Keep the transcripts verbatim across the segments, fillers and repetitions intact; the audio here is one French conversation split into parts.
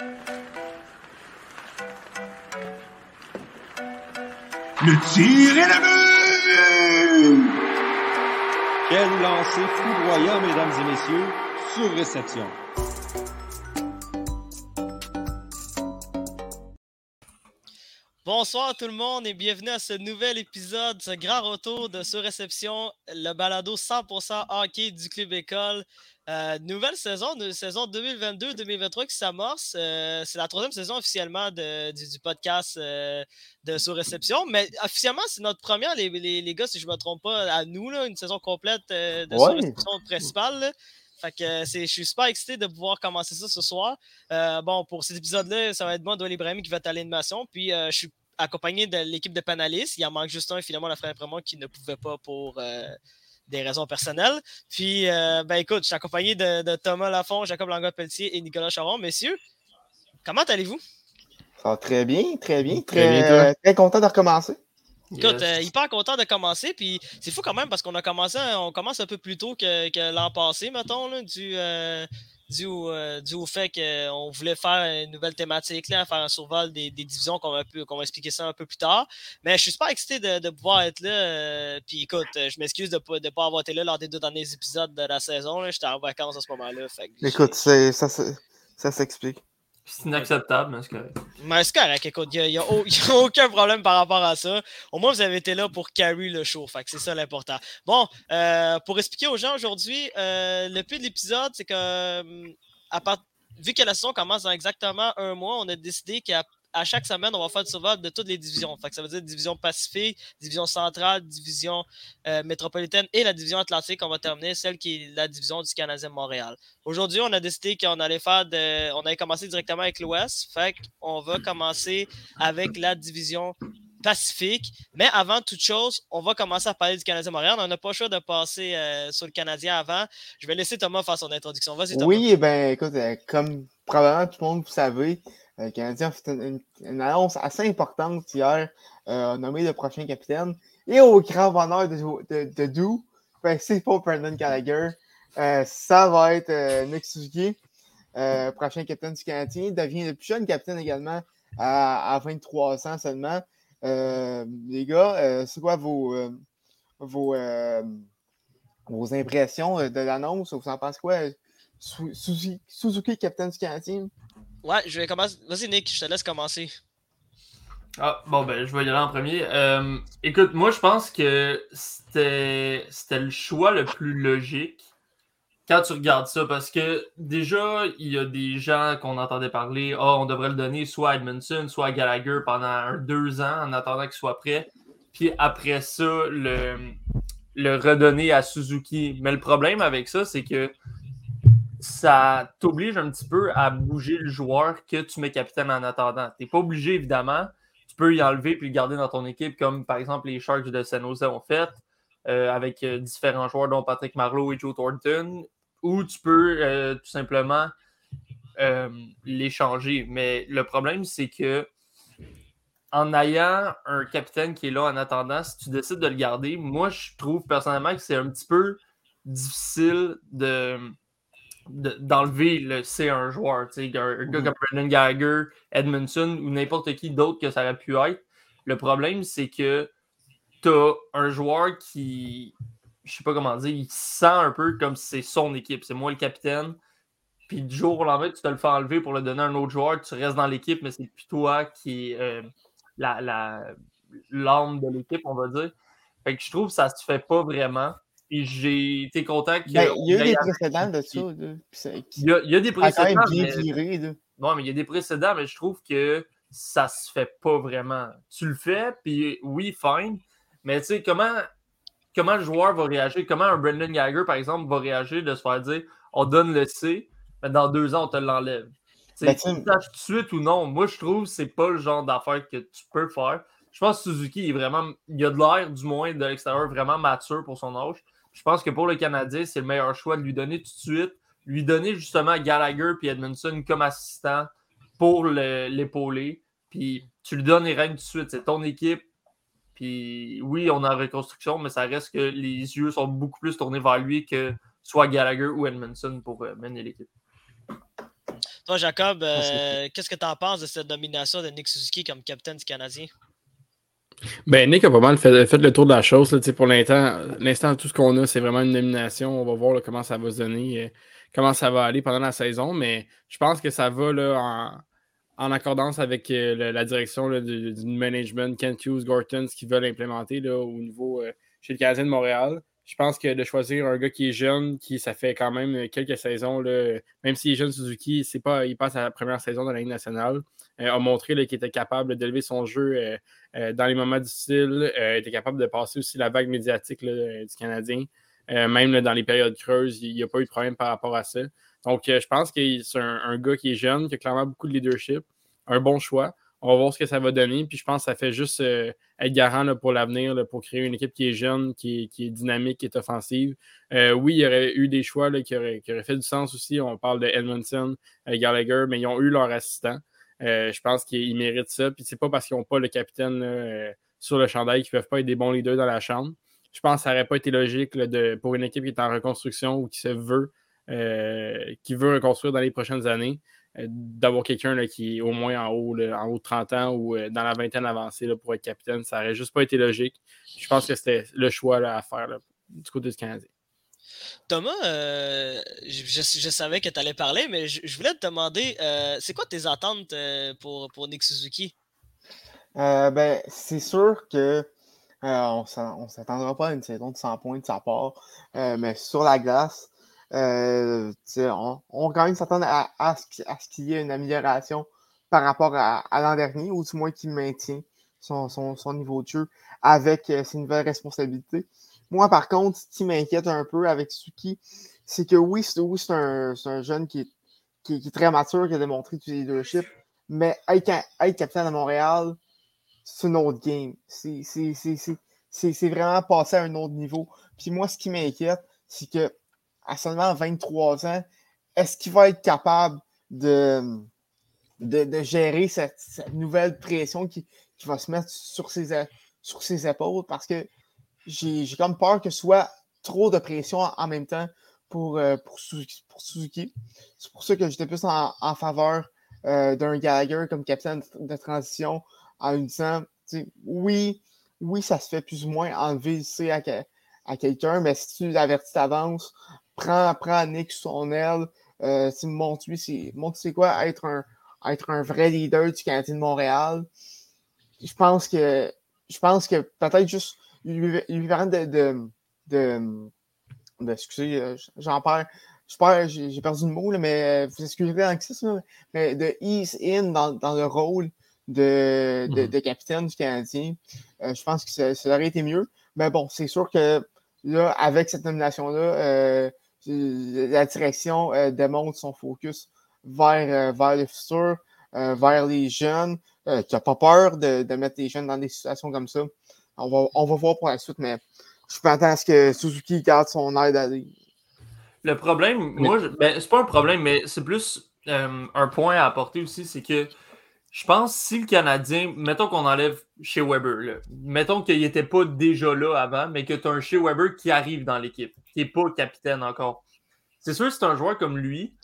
Le tir et la but! Quel lancer foudroyant, mesdames et messieurs, sur réception. Bonsoir tout le monde et bienvenue à ce nouvel épisode, ce grand retour de Sur Réception, le balado cent pour cent hockey du Club École. Euh, nouvelle saison, saison deux mille vingt-deux deux mille vingt-trois qui s'amorce. Euh, c'est la troisième saison officiellement de, du, du podcast euh, de Sur Réception, mais officiellement c'est notre première, les, les, les gars, si je ne me trompe pas, à nous, là, une saison complète euh, de ouais. Sur Réception principale. Là. Fait que c'est, je suis super excité de pouvoir commencer ça ce soir. Euh, bon, pour cet épisode-là, ça va être moi, Doyle Ibrahim, qui va être à l'animation, puis euh, je suis accompagné de l'équipe de panélistes. Il en manque juste un, finalement, le frère Prémont, qui ne pouvait pas pour euh, des raisons personnelles. Puis, euh, ben écoute, je suis accompagné de, de Thomas Laffont, Jacob Langot-Pelletier et Nicolas Charon. Messieurs, comment allez-vous? Ça va très bien, très bien. Très, très, bien, euh, très content de recommencer. Écoute, yes. euh, hyper content de commencer, puis c'est fou quand même parce qu'on a commencé, on commence un peu plus tôt que, que l'an passé, mettons, là, du... Euh... Dû au, euh, dû au fait qu'on voulait faire une nouvelle thématique, là, faire un survol des, des divisions, qu'on va, pu, qu'on va expliquer ça un peu plus tard. Mais je suis super excité de, de pouvoir être là. Euh, Puis écoute, je m'excuse de ne pas avoir été là lors des deux derniers épisodes de la saison. Là. J'étais en vacances à ce moment-là. Fait que écoute, c'est, ça, c'est, ça s'explique. C'est inacceptable, mais c'est correct. Mais c'est correct, écoute, il n'y a, a, a aucun problème par rapport à ça. Au moins, vous avez été là pour carry le show, fait que c'est ça l'important. Bon, euh, pour expliquer aux gens aujourd'hui, euh, le plus de l'épisode, c'est que à part, vu que la saison commence dans exactement un mois, on a décidé qu'à à chaque semaine, on va faire du survol de toutes les divisions. Fait que ça veut dire division Pacifique, division Centrale, division euh, Métropolitaine et la division Atlantique. On va terminer celle qui est la division du Canadien de Montréal. Aujourd'hui, on a décidé qu'on allait faire de, on allait commencer directement avec l'Ouest. Fait qu'on va commencer avec la division Pacifique. Mais avant toute chose, on va commencer à parler du Canadien de Montréal. On n'a pas le choix de passer euh, sur le Canadien avant. Je vais laisser Thomas faire son introduction. Vas-y, Thomas. Oui, ben écoute, euh, comme probablement tout le monde vous savez, le Canadien a fait une, une, une annonce assez importante hier, euh, nommé le prochain capitaine. Et au grand bonheur de, de, de Doux, ben, c'est pas Brendan Gallagher, euh, ça va être euh, Nick Suzuki, euh, prochain capitaine du Canadien. Il devient le plus jeune capitaine également, à, à vingt-trois ans seulement. Euh, les gars, euh, c'est quoi vos, euh, vos, euh, vos impressions de l'annonce? Vous en pensez quoi? Suzuki, Suzuki capitaine du Canadien? Ouais, je vais commencer. Vas-y, Nick, je te laisse commencer. Ah, bon, ben, je vais y aller en premier. Euh, écoute, moi, je pense que c'était, c'était le choix le plus logique quand tu regardes ça, parce que déjà, il y a des gens qu'on entendait parler, « Ah, oh, on devrait le donner soit à Edmondson, soit à Gallagher pendant un, deux ans, en attendant qu'il soit prêt. » Puis après ça, le, le redonner à Suzuki. Mais le problème avec ça, c'est que ça t'oblige un petit peu à bouger le joueur que tu mets capitaine en attendant. Tu n'es pas obligé, évidemment. Tu peux y enlever puis le garder dans ton équipe, comme par exemple les Sharks de San Jose ont fait, euh, avec euh, différents joueurs, dont Patrick Marleau et Joe Thornton, ou tu peux euh, tout simplement euh, l'échanger. Mais le problème, c'est que en ayant un capitaine qui est là en attendant, si tu décides de le garder, moi, je trouve personnellement que c'est un petit peu difficile de... d'enlever le C à un joueur. Un gars comme Brendan Gallagher, Edmondson ou n'importe qui d'autre que ça aurait pu être. Le problème, c'est que t'as un joueur qui, je sais pas comment dire, il sent un peu comme si c'est son équipe. C'est moi le capitaine. Puis du jour au lendemain, tu te le fais enlever pour le donner à un autre joueur. Tu restes dans l'équipe, mais c'est plus toi qui est euh, la, la, l'âme de l'équipe, on va dire. Fait que je trouve que ça se fait pas vraiment. Et j'ai été content que. Ben, il y a eu des précédents de ça. De... Il, y a, il y a des précédents. Bien mais... Viré, de... Non, mais il y a des précédents, mais je trouve que ça se fait pas vraiment. Tu le fais, puis oui, fine. Mais tu sais, comment, comment le joueur va réagir? Comment un Brendan Gallagher, par exemple, va réagir de se faire dire on donne le C, mais dans deux ans, on te l'enlève. Ben, tu le saches tout de suite ou non. Moi, je trouve que c'est pas le genre d'affaire que tu peux faire. Je pense que Suzuki est vraiment. Il a de l'air, du moins, de l'extérieur, vraiment mature pour son âge. Je pense que pour le Canadien, c'est le meilleur choix de lui donner tout de suite. Lui donner justement Gallagher puis Edmondson comme assistant pour le, l'épauler. Puis tu lui donnes les rênes tout de suite. C'est ton équipe. Puis oui, on est en reconstruction, mais ça reste que les yeux sont beaucoup plus tournés vers lui que soit Gallagher ou Edmondson pour euh, mener l'équipe. Toi, Jacob, euh, qu'est-ce que tu en penses de cette nomination de Nick Suzuki comme capitaine du Canadien? Ben, Nick a pas mal fait, fait le tour de la chose. Là, pour l'instant, l'instant, tout ce qu'on a, c'est vraiment une nomination. On va voir là, comment ça va se donner, euh, comment ça va aller pendant la saison. Mais je pense que ça va là, en, en accordance avec euh, la, la direction là, du, du management, Kent Hughes, Gorton, ce qu'ils veulent implémenter là, au niveau euh, chez le Canadien de Montréal. Je pense que de choisir un gars qui est jeune, qui ça fait quand même quelques saisons, là, même s'il est jeune, Suzuki, c'est pas, il passe à la première saison dans la Ligue nationale, euh, a montré là, qu'il était capable d'élever son jeu euh, euh, dans les moments difficiles, euh, était capable de passer aussi la vague médiatique là, du Canadien, euh, même là, dans les périodes creuses, il n'y a pas eu de problème par rapport à ça. Donc, euh, je pense que c'est un, un gars qui est jeune, qui a clairement beaucoup de leadership, un bon choix. On va voir ce que ça va donner, puis je pense que ça fait juste euh, être garant là, pour l'avenir, là, pour créer une équipe qui est jeune, qui est, qui est dynamique, qui est offensive. Euh, oui, il y aurait eu des choix là, qui, auraient, qui auraient fait du sens aussi. On parle de Edmondson, euh, Gallagher, mais ils ont eu leur assistant. Euh, je pense qu'ils méritent ça, puis c'est pas parce qu'ils n'ont pas le capitaine là, euh, sur le chandail qu'ils ne peuvent pas être des bons leaders dans la chambre. Je pense que ça n'aurait pas été logique là, de, pour une équipe qui est en reconstruction ou qui se veut, euh, qui veut reconstruire dans les prochaines années, d'avoir quelqu'un là, qui est au moins en haut, là, en haut de trente ans ou euh, dans la vingtaine avancée là, pour être capitaine. Ça n'aurait juste pas été logique. Je pense que c'était le choix là, à faire là, du côté du Canadien. Thomas, euh, je, je, je savais que tu allais parler, mais je, je voulais te demander, euh, c'est quoi tes attentes euh, pour, pour Nick Suzuki? Euh, ben, c'est sûr que euh, on ne s'attendra pas à une saison de cent points de sa part, euh, mais sur la glace, Euh, on, on quand même s'attendre à, à, à ce qu'il y ait une amélioration par rapport à, à l'an dernier, ou du moins qu'il maintient son, son, son niveau de jeu avec euh, ses nouvelles responsabilités. Moi, par contre, ce qui m'inquiète un peu avec Suzuki, c'est que oui, c'est, oui, c'est, un, c'est un jeune qui est, qui, qui est très mature, qui a démontré du leadership, mais être, être capitaine à Montréal, c'est une autre game. C'est, c'est, c'est, c'est, c'est, c'est vraiment passer à un autre niveau. Puis moi, ce qui m'inquiète, c'est que à seulement vingt-trois ans, est-ce qu'il va être capable de, de, de gérer cette, cette nouvelle pression qui, qui va se mettre sur ses, sur ses épaules? Parce que j'ai, j'ai comme peur que ce soit trop de pression en, en même temps pour, pour, pour Suzuki. C'est pour ça que j'étais plus en, en faveur euh, d'un Gallagher comme capitaine de, de transition en lui disant, tu sais, oui, oui, ça se fait plus ou moins enlever ici à, à quelqu'un, mais si tu l'avertis d'avance, Prends, prends Nick sous son aile, euh, montre-lui c'est, montre, c'est quoi être un, être un vrai leader du Canadien de Montréal. Je pense que je pense que peut-être juste lui, lui permettre de, de, de, de excusez, j'en perds, je perds, j'ai, j'ai perdu le mot, là, mais vous excusez l'anglicisme, mais de ease in dans, dans le rôle de, de, de capitaine du Canadien. Euh, je pense que ça, ça aurait été mieux. Mais bon, c'est sûr que là, avec cette nomination-là, euh, la direction euh, démontre son focus vers, euh, vers le futur, euh, vers les jeunes. Euh, tu n'as pas peur de, de mettre les jeunes dans des situations comme ça. On va, on va voir pour la suite, mais je m'attends à ce que Suzuki garde son aide à lui. Le problème, mais... moi, je, ben, c'est pas un problème, mais c'est plus euh, un point à apporter aussi, c'est que je pense si le Canadien, mettons qu'on enlève Shea Weber, là, mettons qu'il n'était pas déjà là avant, mais que tu as un Shea Weber qui arrive dans l'équipe, qui n'est pas capitaine encore. C'est sûr, si tu es un joueur comme lui,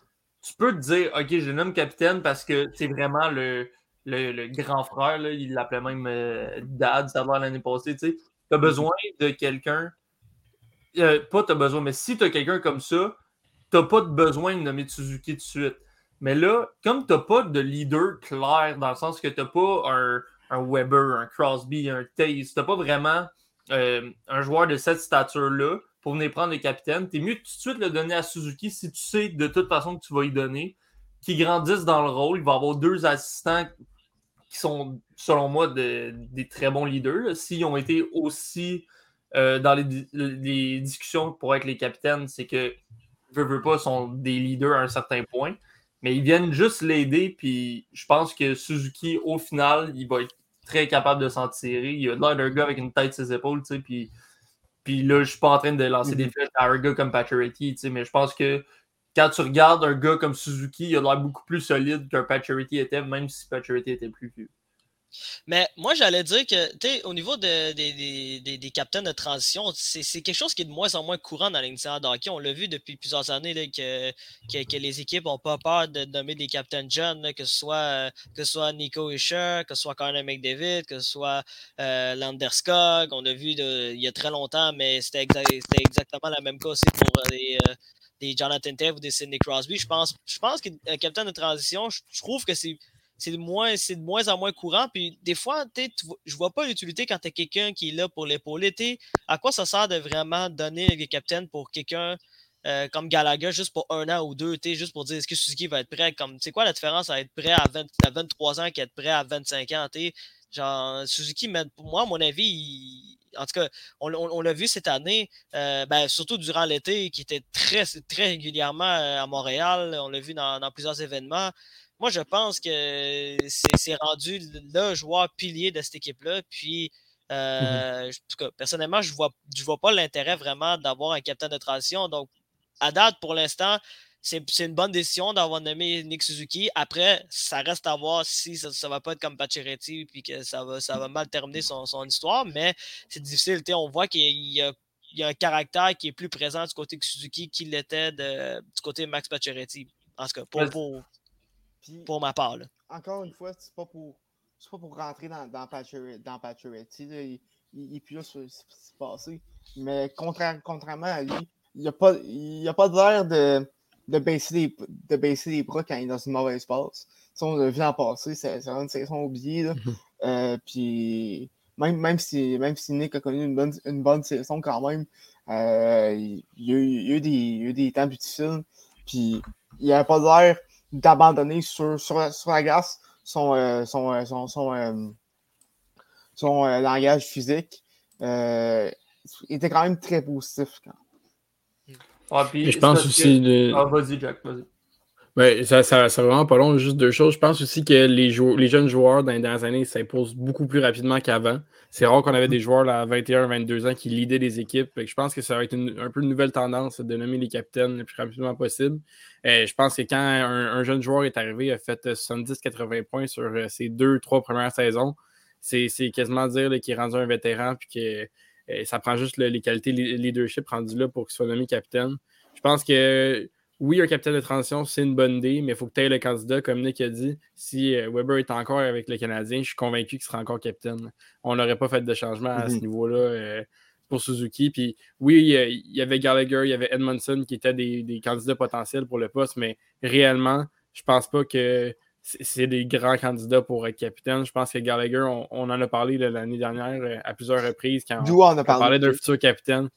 tu peux te dire, OK, je le nomme capitaine parce que c'est vraiment le, le, le grand frère, là, il l'appelait même euh, Dad, ça va l'année passée, tu sais. Tu as besoin de quelqu'un, euh, pas tu as besoin, mais si tu as quelqu'un comme ça, tu n'as pas de besoin de nommer Suzuki tout de suite. Mais là, comme tu n'as pas de leader clair, dans le sens que tu n'as pas un, un Weber, un Crosby, un Taze, tu n'as pas vraiment euh, un joueur de cette stature-là pour venir prendre le capitaine, tu es mieux tout de suite le donner à Suzuki si tu sais de toute façon que tu vas y donner, qu'il grandisse dans le rôle. Il va avoir deux assistants qui sont, selon moi, de, des très bons leaders. Là. S'ils ont été aussi euh, dans les, les discussions pour être les capitaines, c'est que, veux, veux pas, sont des leaders à un certain point. Mais ils viennent juste l'aider, puis je pense que Suzuki, au final, il va être très capable de s'en tirer. Il a l'air d'un gars avec une tête sur ses épaules, tu sais, puis, puis là, je suis pas en train de lancer mm-hmm. des flèches à un gars comme Pacioretty, tu sais, mais je pense que quand tu regardes un gars comme Suzuki, il a l'air beaucoup plus solide qu'un Pacioretty était, même si Pacioretty était plus vieux. Mais moi, j'allais dire que, tu sais, au niveau de, de, de, de, des capitaines de transition, c'est, c'est quelque chose qui est de moins en moins courant dans la Ligue nationale de hockey. On l'a vu depuis plusieurs années là, que, que, que les équipes n'ont pas peur de nommer des capitaines jeunes, là, que ce soit, que ce soit Nico Hischier, que ce soit Connor McDavid, que ce soit euh, Landeskog. On l'a vu de, il y a très longtemps, mais c'était, exa- c'était exactement la même cas aussi pour euh, les... Euh, des Jonathan Tev ou des Sidney Crosby. Je pense, je pense qu'un euh, capitaine de transition, je, je trouve que c'est, c'est, de moins, c'est de moins en moins courant. Puis des fois, tu je vois pas l'utilité quand tu as quelqu'un qui est là pour l'épauler. T'es, à quoi ça sert de vraiment donner le capitaine pour quelqu'un euh, comme Gallagher juste pour un an ou deux, juste pour dire est-ce que Suzuki va être prêt? Comme, c'est quoi la différence à être prêt à, vingt, à vingt-trois ans qu'à être prêt à vingt-cinq ans? T'es, genre, Suzuki, mais pour moi, à mon avis, il... En tout cas, on, on, on l'a vu cette année, euh, ben, surtout durant l'été, qui était très, très régulièrement à Montréal. On l'a vu dans, dans plusieurs événements. Moi, je pense que c'est, c'est rendu le joueur pilier de cette équipe-là. Puis, euh, mm-hmm. en tout cas, personnellement, je vois, je vois pas l'intérêt vraiment d'avoir un capitaine de transition. Donc, à date, pour l'instant, c'est, c'est une bonne décision d'avoir nommé Nick Suzuki. Après, ça reste à voir si ça ne va pas être comme Pacioretty et que ça va, ça va mal terminer son, son histoire, mais c'est difficile. T'sais, on voit qu'il y a, il y a un caractère qui est plus présent du côté de Suzuki qu'il l'était de, du côté de Max Pacioretty. En tout cas, pour, pour, pour, pour ma part. Là. Encore une fois, c'est pas pour, c'est pas pour rentrer dans, dans, Pacioretty, dans Pacioretty. Là. Il, il, il est plus là sur ce qui s'est passé. Mais contraire, contrairement à lui, il n'a pas, pas l'air de... De baisser, les, de baisser les bras quand il est dans une mauvaise passe. Ça, on l'a vu l'an passé, c'est, c'est une saison oubliée. Là. Euh, puis même, même, si, même si Nick a connu une bonne, une bonne saison quand même, euh, il, il, y a eu, il y a eu des, il y a eu des temps difficiles. Puis il n'avait pas l'air d'abandonner sur, sur, la, sur la glace son, euh, son, euh, son, son, euh, son euh, langage physique. Euh, il était quand même très positif quand même. Ah, puis je pense aussi que... de... Ah, vas-y, Jack, vas-y. Ben, ça, ça, ça vraiment pas long, juste deux choses. Je pense aussi que les, jou- les jeunes joueurs dans les dernières années s'imposent beaucoup plus rapidement qu'avant. C'est rare qu'on avait des joueurs là, à vingt et un, vingt-deux ans qui leadaient les équipes. Fait que je pense que ça va être une, un peu une nouvelle tendance de nommer les capitaines le plus rapidement possible. Et je pense que quand un, un jeune joueur est arrivé, il a fait soixante-dix à quatre-vingts points sur ses deux, trois premières saisons. C'est, c'est quasiment dire là, qu'il est rendu un vétéran puis que... Et ça prend juste le, les qualités les leadership rendues là pour qu'il soit nommé capitaine. Je pense que, oui, un capitaine de transition, c'est une bonne idée, mais il faut que tu aies le candidat, comme Nick a dit. Si Weber est encore avec le Canadien, je suis convaincu qu'il sera encore capitaine. On n'aurait pas fait de changement à mm-hmm. ce niveau-là euh, pour Suzuki. Puis, oui, il y avait Gallagher, il y avait Edmondson qui étaient des, des candidats potentiels pour le poste, mais réellement, je pense pas que c'est des grands candidats pour être capitaine. Je pense que Gallagher, on, on en a parlé l'année dernière à plusieurs reprises quand on, on, on parlait d'un futur capitaine.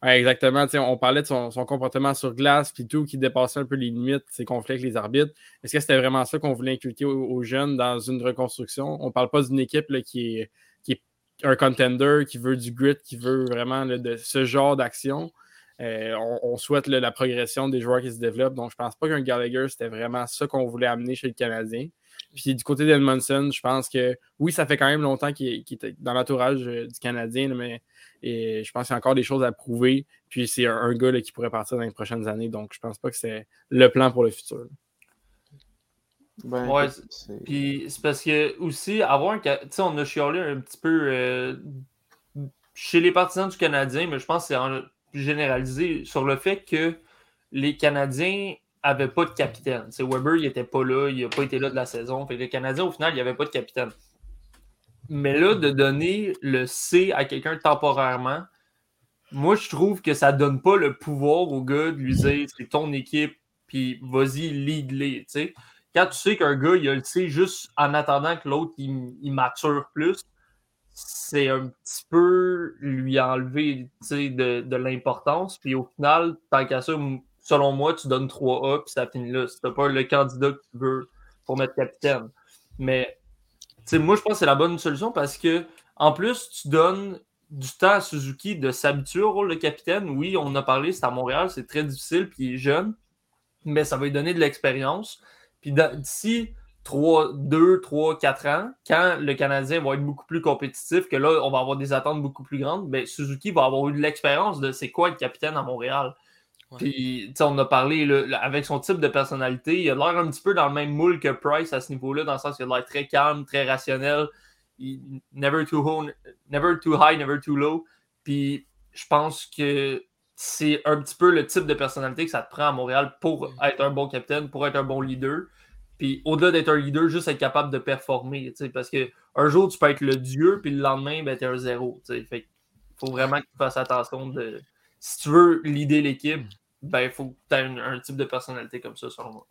Ouais, exactement. On parlait de son, son comportement sur glace puis tout, qui dépassait un peu les limites, ses conflits avec les arbitres. Est-ce que c'était vraiment ça qu'on voulait inculquer aux, aux jeunes dans une reconstruction? On ne parle pas d'une équipe là, qui, est, qui est un contender, qui veut du grit, qui veut vraiment là, de ce genre d'action. Euh, on, on souhaite là, la progression des joueurs qui se développent, donc je pense pas qu'un Gallagher c'était vraiment ça qu'on voulait amener chez le Canadien. Puis du côté d'Edmondson, je pense que oui, ça fait quand même longtemps qu'il, qu'il est dans l'entourage du Canadien, mais et, je pense qu'il y a encore des choses à prouver, puis c'est un, un gars là, qui pourrait partir dans les prochaines années, donc je pense pas que c'est le plan pour le futur. Ben, ouais, c'est... puis c'est parce que aussi avoir un, tu sais, on a chialé un petit peu euh, chez les partisans du Canadien, mais je pense que c'est en généralisé sur le fait que les Canadiens n'avaient pas de capitaine. T'sais, Weber, il n'était pas là, il n'a pas été là de la saison. Fait que les Canadiens, au final, il n'y avait pas de capitaine. Mais là, de donner le C à quelqu'un temporairement, moi, je trouve que ça ne donne pas le pouvoir au gars de lui dire « c'est ton équipe, puis vas-y, lead-les ». Quand tu sais qu'un gars, il a le C juste en attendant que l'autre, il, il mature plus, c'est un petit peu lui enlever de, de l'importance. Puis au final, tant qu'à ça, selon moi, tu donnes trois A puis ça finit là. Si t'as pas le candidat que tu veux pour mettre capitaine. Mais moi, je pense que c'est la bonne solution parce que en plus, tu donnes du temps à Suzuki de s'habituer au rôle de capitaine. Oui, on a parlé, c'est à Montréal, c'est très difficile, puis il est jeune, mais ça va lui donner de l'expérience. Puis d'ici trois, deux, trois, quatre ans, quand le Canadien va être beaucoup plus compétitif, que là, on va avoir des attentes beaucoup plus grandes, bien, Suzuki va avoir eu de l'expérience de c'est quoi le capitaine à Montréal. Ouais. Puis, tu sais, on a parlé, là, avec son type de personnalité, il a l'air un petit peu dans le même moule que Price à ce niveau-là, dans le sens qu'il a l'air très calme, très rationnel, never too high, never too, high, never too low. Puis je pense que c'est un petit peu le type de personnalité que ça te prend à Montréal pour être un bon capitaine, pour être un bon leader. Puis au-delà d'être un leader, juste être capable de performer. Parce qu'un jour, tu peux être le dieu, puis le lendemain, ben, t'es un zéro. Fait qu'il faut vraiment que tu fasses attention. De Si tu veux leader l'équipe, ben il faut que tu aies un, un type de personnalité comme ça, selon moi.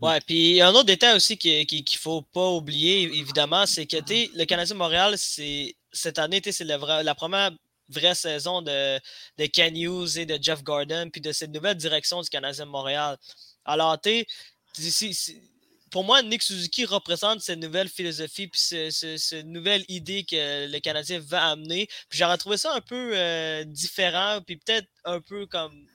Ouais, puis un autre détail aussi qu'il ne faut pas oublier, évidemment, c'est que le Canadien de Montréal, c'est, cette année, c'est la, la première vraie saison de, de Quinn Hughes et de Jeff Gordon, puis de cette nouvelle direction du Canadien de Montréal. Alors, t'es, t'es, t'es, pour moi, Nick Suzuki représente cette nouvelle philosophie, puis cette ce, ce nouvelle idée que le Canadien va amener. Puis j'aurais trouvé ça un peu euh, différent, puis peut-être un peu comme...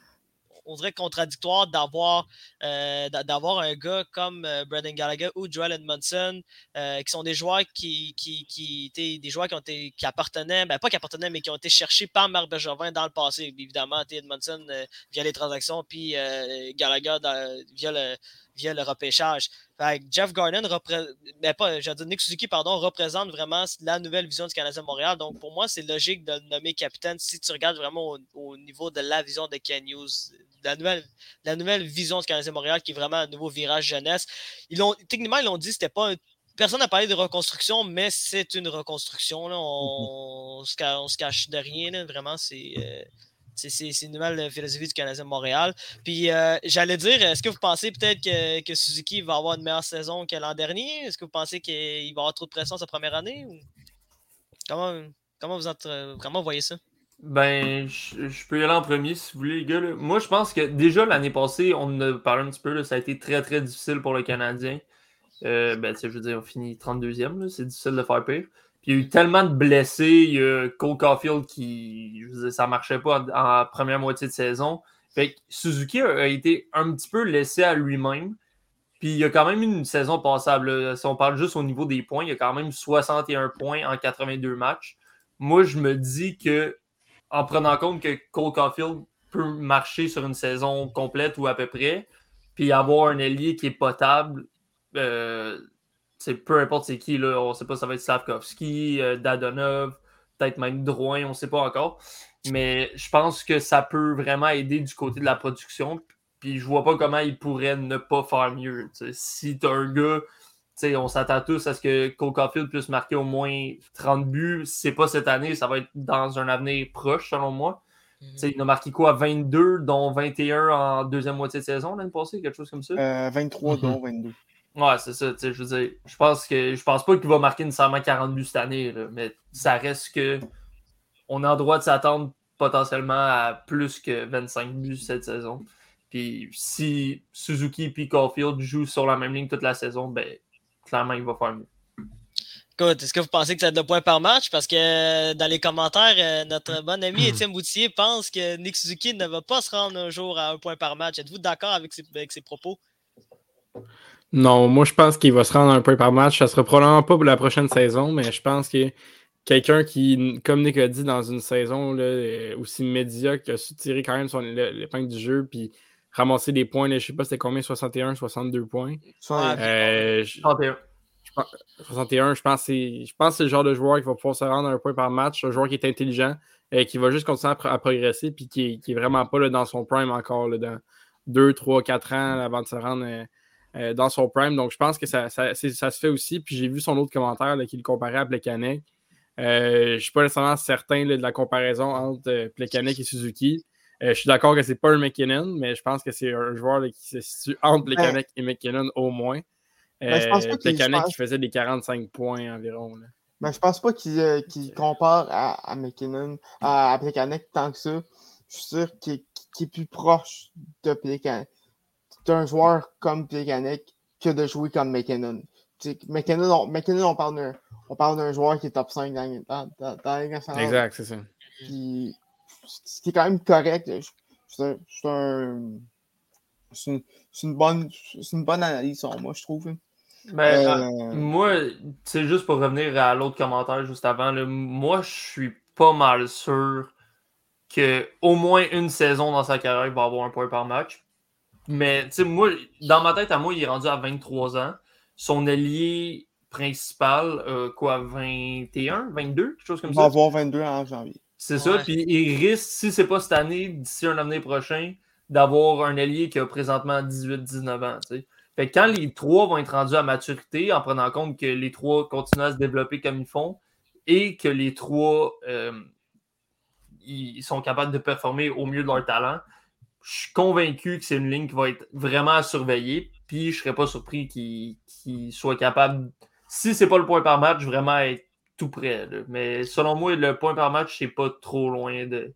on dirait contradictoire d'avoir, euh, d'avoir un gars comme euh, Brendan Gallagher ou Joel Edmondson, euh, qui sont des joueurs qui, qui, qui étaient des joueurs qui ont été, qui appartenaient, ben pas qui appartenaient, mais qui ont été cherchés par Marc Bergevin dans le passé. Évidemment, Edmondson euh, via les transactions, puis euh, Gallagher dans, via, le, via le repêchage. Fait que Jeff Gordon, repré- ben pas, je veux dire, Nick Suzuki, pardon, représente vraiment la nouvelle vision du Canadien de Montréal. Donc, pour moi, c'est logique de le nommer capitaine si tu regardes vraiment au, au niveau de la vision de Quinn Hughes, la nouvelle, la nouvelle vision du Canadien de Montréal qui est vraiment un nouveau virage jeunesse. Ils l'ont, techniquement, ils l'ont dit, c'était pas un, personne n'a parlé de reconstruction, mais c'est une reconstruction. Là. On, on, se, on se cache de rien. Là. Vraiment, c'est... Euh, C'est, c'est, c'est une nouvelle philosophie du Canadien de Montréal. Puis, euh, j'allais dire, est-ce que vous pensez peut-être que, que Suzuki va avoir une meilleure saison que l'an dernier? Est-ce que vous pensez qu'il va avoir trop de pression sa première année? Ou... Comment, comment, vous entre... Comment vous voyez ça? Ben, je, je peux y aller en premier, si vous voulez, les gars. Là. Moi, je pense que déjà, l'année passée, on en a parlé un petit peu, là, ça a été très, très difficile pour le Canadien. Euh, ben, tu sais, je veux dire, on finit trente-deuxième, là, c'est difficile de faire pire. Puis il y a eu tellement de blessés. Il y a Cole Caulfield qui, je veux dire, ça marchait pas en, en première moitié de saison. Fait que Suzuki a été un petit peu laissé à lui-même. Puis il y a quand même une saison passable. Si on parle juste au niveau des points, il y a quand même soixante et un points en quatre-vingt-deux matchs. Moi, je me dis que, en prenant compte que Cole Caulfield peut marcher sur une saison complète ou à peu près, puis avoir un ailier qui est potable, euh, c'est peu importe c'est qui, là, on ne sait pas, ça va être Slavkovski, euh, Dadonov, peut-être même Drouin, on ne sait pas encore. Mais je pense que ça peut vraiment aider du côté de la production. Puis je vois pas comment ils pourraient ne pas faire mieux. T'sais. Si tu as un gars, on s'attend tous à ce que Cole Caulfield puisse marquer au moins trente buts. Si ce n'est pas cette année, ça va être dans un avenir proche, selon moi. Mm-hmm. Il a marqué quoi? vingt-deux, dont vingt et un en deuxième moitié de saison l'année passée, quelque chose comme ça? Euh, vingt-trois, mm-hmm. dont vingt-deux. Ouais, c'est ça, tu sais, je veux dire, je pense que je pense pas qu'il va marquer nécessairement quarante buts cette année, là, mais ça reste que on a le droit de s'attendre potentiellement à plus que vingt-cinq buts cette saison. Puis si Suzuki puis Caulfield jouent sur la même ligne toute la saison, ben clairement il va faire mieux. Écoute, est-ce que vous pensez que ça a deux points par match? Parce que euh, dans les commentaires, euh, notre bon ami Étienne Boutier pense que Nick Suzuki ne va pas se rendre un jour à un point par match. Êtes-vous d'accord avec ses, avec ses propos? Non, moi je pense qu'il va se rendre un point par match. Ça sera probablement pas pour la prochaine saison, mais je pense que quelqu'un qui, comme Nick a dit, dans une saison là, aussi médiocre, a su tirer quand même son l'épingle du jeu puis ramasser des points. Là, je sais pas c'était combien, soixante et un, soixante-deux points. Euh, je, je pense, soixante et un, je pense, c'est, je pense que c'est le genre de joueur qui va pouvoir se rendre un point par match, un joueur qui est intelligent, euh, qui va juste continuer à, pro- à progresser puis qui, qui est vraiment pas là, dans son prime encore, là, dans deux, trois, quatre ans là, avant de se rendre... Euh, Euh, dans son prime, donc je pense que ça, ça, c'est, ça se fait aussi, puis j'ai vu son autre commentaire là, qui le comparait à Plekanec. Euh, je ne suis pas nécessairement certain là, de la comparaison entre euh, Plekanec et Suzuki. Euh, je suis d'accord que c'est pas un McKinnon, mais je pense que c'est un joueur là, qui se situe entre Plekanec ouais. et McKinnon au moins. Euh, ben, Plekanec qui faisait des quarante-cinq points environ. Là. Ben, je pense pas qu'il, euh, qu'il compare à, à McKinnon, à, à Plekanec tant que ça. Je suis sûr qu'il, qu'il est plus proche de Plekanec. D'un joueur comme Plekanec que de jouer comme McKinnon. McKinnon, on, McKinnon, on parle, d'un, on parle d'un joueur qui est top cinq dans, dans, dans, dans la Ligue nationale. Exact, c'est ça. Puis, ce qui est quand même correct. Je, je, je, un, c'est, une, c'est, une bonne, c'est une bonne analyse sur moi, je trouve. Ben, euh, moi, c'est juste pour revenir à l'autre commentaire juste avant. Là, moi, je suis pas mal sûr qu'au moins une saison dans sa carrière, il va avoir un point par match. Mais, tu sais, moi, dans ma tête, à moi, il est rendu à vingt-trois ans. Son ailier principal, euh, quoi, vingt et un, vingt-deux, quelque chose comme ça. On va avoir vingt-deux en janvier. C'est ouais. ça, puis il risque, si c'est pas cette année, d'ici un avenir prochain, d'avoir un ailier qui a présentement dix-huit dix-neuf ans, tu sais. Fait que quand les trois vont être rendus à maturité, en prenant en compte que les trois continuent à se développer comme ils font, et que les trois euh, ils sont capables de performer au mieux de leur talent, je suis convaincu que c'est une ligne qui va être vraiment à surveiller, puis je ne serais pas surpris qu'ils qu'il soient capables, si c'est pas le point par match, vraiment être tout près. Là. Mais selon moi, le point par match, c'est pas trop loin de,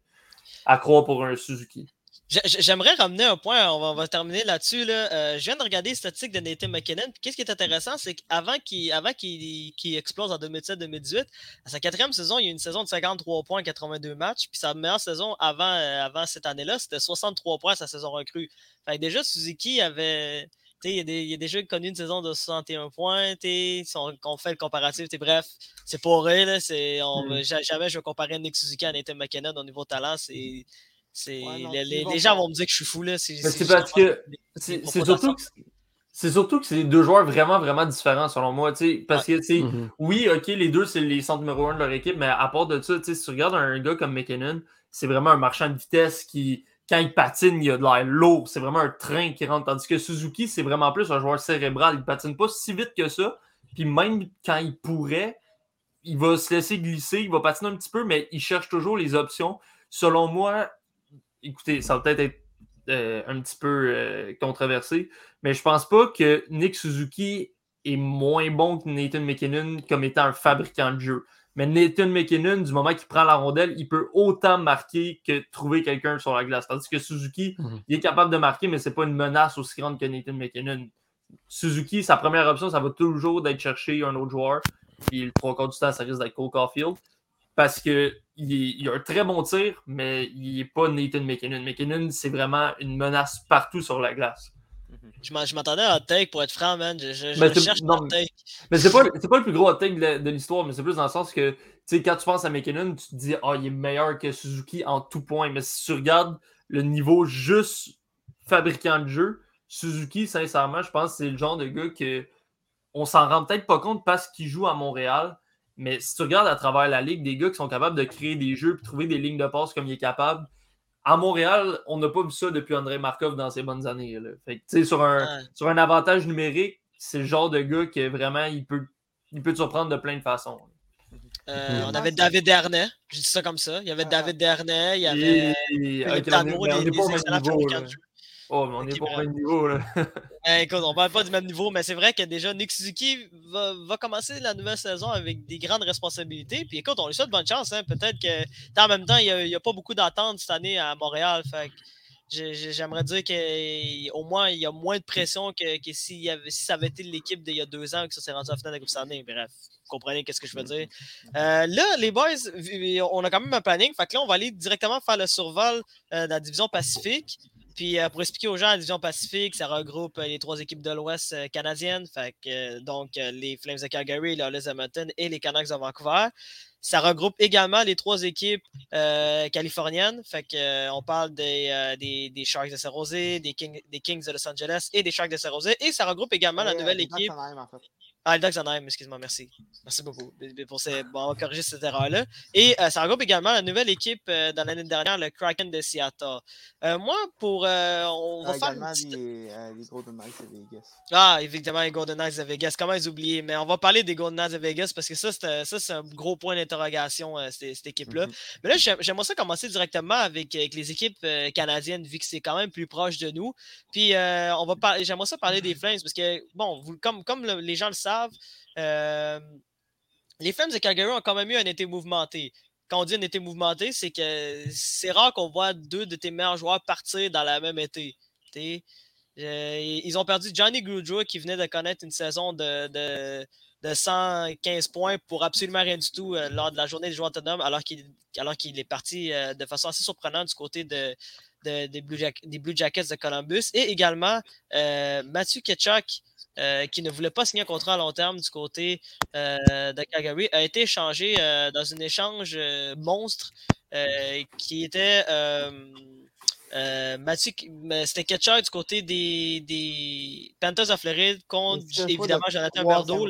à croire pour un Suzuki. J'aimerais ramener un point, on va, on va terminer là-dessus. Là. Euh, je viens de regarder les statistiques de Nathan McKinnon. Puis qu'est-ce qui est intéressant, c'est qu'avant qu'il, avant qu'il, qu'il explose en deux mille sept deux mille dix-huit, à sa quatrième saison, il y a une saison de cinquante-trois points en quatre-vingt-deux matchs. Puis sa meilleure saison avant, avant cette année-là, c'était soixante-trois points à sa saison recrue. Fait que déjà, Suzuki avait. Il a, des, il a déjà connu une saison de soixante et un points. Si on, on fait le comparatif, bref, c'est pas vrai. Là, c'est, on, mm. Jamais je vais comparer Nick Suzuki à Nathan McKinnon au niveau talent. C'est. C'est, ouais, non, les, les gens vont me dire que je suis fou, là. C'est, c'est, c'est parce que c'est, c'est, surtout que c'est surtout que c'est deux joueurs vraiment, vraiment différents, selon moi. Parce ouais. que, mm-hmm. oui, OK, les deux, c'est les centres numéro un de leur équipe, mais à part de ça, si tu regardes un gars comme McKinnon, c'est vraiment un marchand de vitesse qui, quand il patine, il a de l'air lourd. C'est vraiment un train qui rentre. Tandis que Suzuki, c'est vraiment plus un joueur cérébral. Il patine pas si vite que ça. Puis même quand il pourrait, il va se laisser glisser, il va patiner un petit peu, mais il cherche toujours les options. Selon moi, écoutez, ça va peut-être être euh, un petit peu euh, controversé, mais je pense pas que Nick Suzuki est moins bon que Nathan McKinnon comme étant un fabricant de jeu. Mais Nathan McKinnon, du moment qu'il prend la rondelle, il peut autant marquer que trouver quelqu'un sur la glace. Tandis que Suzuki, mm-hmm. il est capable de marquer, mais c'est pas une menace aussi grande que Nathan McKinnon. Suzuki, sa première option, ça va toujours d'être chercher un autre joueur. Puis le trois quarts du temps, ça risque d'être Cole Caulfield. Parce qu'il il a un très bon tir, mais il n'est pas Nathan McKinnon. McKinnon, c'est vraiment une menace partout sur la glace. Mm-hmm. Je m'attendais à un take, pour être franc, man. Je, je, je cherche non, un take. Mais c'est pas, c'est pas le plus gros take de, de l'histoire, mais c'est plus dans le sens que, tu sais, quand tu penses à McKinnon, tu te dis, ah, oh, il est meilleur que Suzuki en tout point. Mais si tu regardes le niveau juste fabricant de jeu, Suzuki, sincèrement, je pense que c'est le genre de gars que on s'en rend peut-être pas compte parce qu'il joue à Montréal. Mais si tu regardes à travers la ligue, des gars qui sont capables de créer des jeux et trouver des lignes de passe comme il est capable, à Montréal, on n'a pas vu ça depuis Andrei Markov dans ses bonnes années. Là. Fait que, sur, un, ouais. sur un avantage numérique, c'est le genre de gars que vraiment, il peut, il peut te surprendre de plein de façons. Euh, on avait David Desharnais, je dis ça comme ça. Il y avait David Desharnais, il y avait Tano, des excellents fabricants de jeu. Oh, mais on n'est okay, pas au même niveau, là. eh, écoute, on parle pas du même niveau, mais c'est vrai que déjà, Nick Suzuki va, va commencer la nouvelle saison avec des grandes responsabilités. Puis écoute, on lui souhaite bonne chance. Hein. Peut-être que, en même temps, il n'y a, a pas beaucoup d'attentes cette année à Montréal. Fait que j'ai, j'aimerais dire qu'au moins, il y a moins de pression que, que si, il y avait, si ça avait été l'équipe d'il y a deux ans que ça s'est rendu en finale de la Coupe Stanley. Bref, vous comprenez ce que je veux dire. Euh, là, les boys, on a quand même un planning. Fait que là, on va aller directement faire le survol euh, de la division Pacifique. Puis euh, pour expliquer aux gens, la division Pacifique, ça regroupe euh, les trois équipes de l'Ouest euh, canadienne, fait que, euh, donc euh, les Flames de Calgary, les Oilers d'Edmonton et les Canucks de Vancouver. Ça regroupe également les trois équipes euh, californiennes, fait que euh, on parle des, euh, des, des Sharks de San Jose, des, King, des Kings de Los Angeles et des Sharks de San Jose. Et ça regroupe également et, la nouvelle euh, équipe. Ah, le Ducks d'Anaheim, excuse-moi, merci. Merci beaucoup pour ces... bon, on va corriger cette erreur-là. Et euh, ça regroupe également la nouvelle équipe euh, dans l'année dernière, le Kraken de Seattle. Euh, moi, pour... Euh, on va ah, faire également petite... les, euh, les Golden Knights de Vegas. Ah, évidemment, les Golden Knights de Vegas. Comment les oublier? Mais on va parler des Golden Knights de Vegas parce que ça, c'est, ça, c'est un gros point d'interrogation, euh, cette, cette équipe-là. Mm-hmm. Mais là, j'aime, j'aimerais ça commencer directement avec, avec les équipes euh, canadiennes vu que c'est quand même plus proche de nous. Puis, euh, on va par... j'aimerais ça parler des Flames parce que, bon, vous, comme, comme le, les gens le savent, Euh, les Flames de Calgary ont quand même eu un été mouvementé. Quand on dit un été mouvementé, c'est que c'est rare qu'on voit deux de tes meilleurs joueurs partir dans la même été. Euh, ils ont perdu Johnny Gaudreau qui venait de connaître une saison de, de, de cent quinze points pour absolument rien du tout euh, lors de la journée des joueurs autonomes, alors qu'il, alors qu'il est parti euh, de façon assez surprenante du côté de, de, des, Blue Jack- des Blue Jackets de Columbus. Et également euh, Mathieu Tkachuk, Euh, qui ne voulait pas signer un contrat à long terme du côté euh, de Calgary, a été échangé euh, dans un échange euh, monstre euh, qui était euh, Euh, Mathieu, c'était Tkachuk du côté des, des Panthers de Floride contre évidemment Jonathan Huberdeau.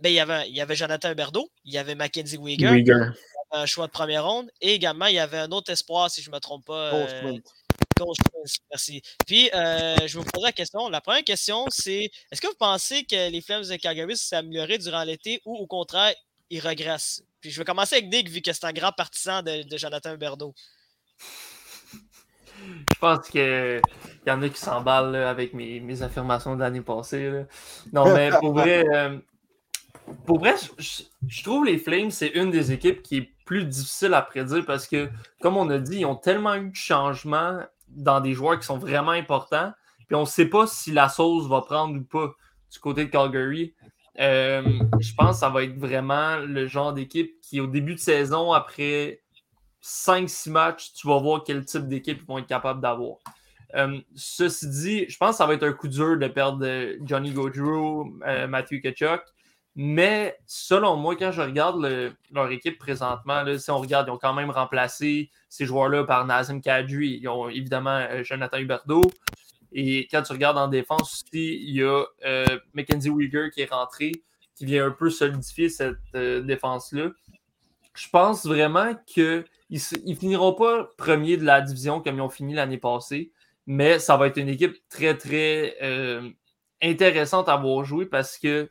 Ben, il, y avait, il y avait Jonathan Huberdeau, il y avait Mackenzie Weegar, il y avait un choix de première ronde, et également il y avait un autre espoir, si je ne me trompe pas. Euh, merci. Puis, euh, je vous poserai la question. La première question, c'est est-ce que vous pensez que les Flames de Calgary s'est amélioré durant l'été ou au contraire, ils regressent? Puis, je vais commencer avec Nick, vu que c'est un grand partisan de, de Jonathan Huberdeau. Je pense qu'il y en a qui s'emballent là, avec mes, mes affirmations de l'année passée. Là. Non, mais pour vrai, euh, pour vrai je, je trouve les Flames, c'est une des équipes qui est plus difficile à prédire parce que, comme on a dit, ils ont tellement eu de changements dans des joueurs qui sont vraiment importants, puis on ne sait pas si la sauce va prendre ou pas du côté de Calgary. Euh, je pense que ça va être vraiment le genre d'équipe qui, au début de saison, après cinq six matchs, tu vas voir quel type d'équipe ils vont être capables d'avoir. Euh, ceci dit, je pense que ça va être un coup dur de perdre Johnny Gaudreau, euh, Matthew Tkachuk, mais selon moi, quand je regarde le, leur équipe présentement, là, si on regarde, ils ont quand même remplacé ces joueurs-là par Nazem Kadri. Ils ont évidemment euh, Jonathan Huberdeau. Et quand tu regardes en défense aussi, il y a euh, Mackenzie Weegar qui est rentré, qui vient un peu solidifier cette euh, défense-là. Je pense vraiment qu'ils ne finiront pas premiers de la division comme ils ont fini l'année passée, mais ça va être une équipe très, très euh, intéressante à voir jouer parce que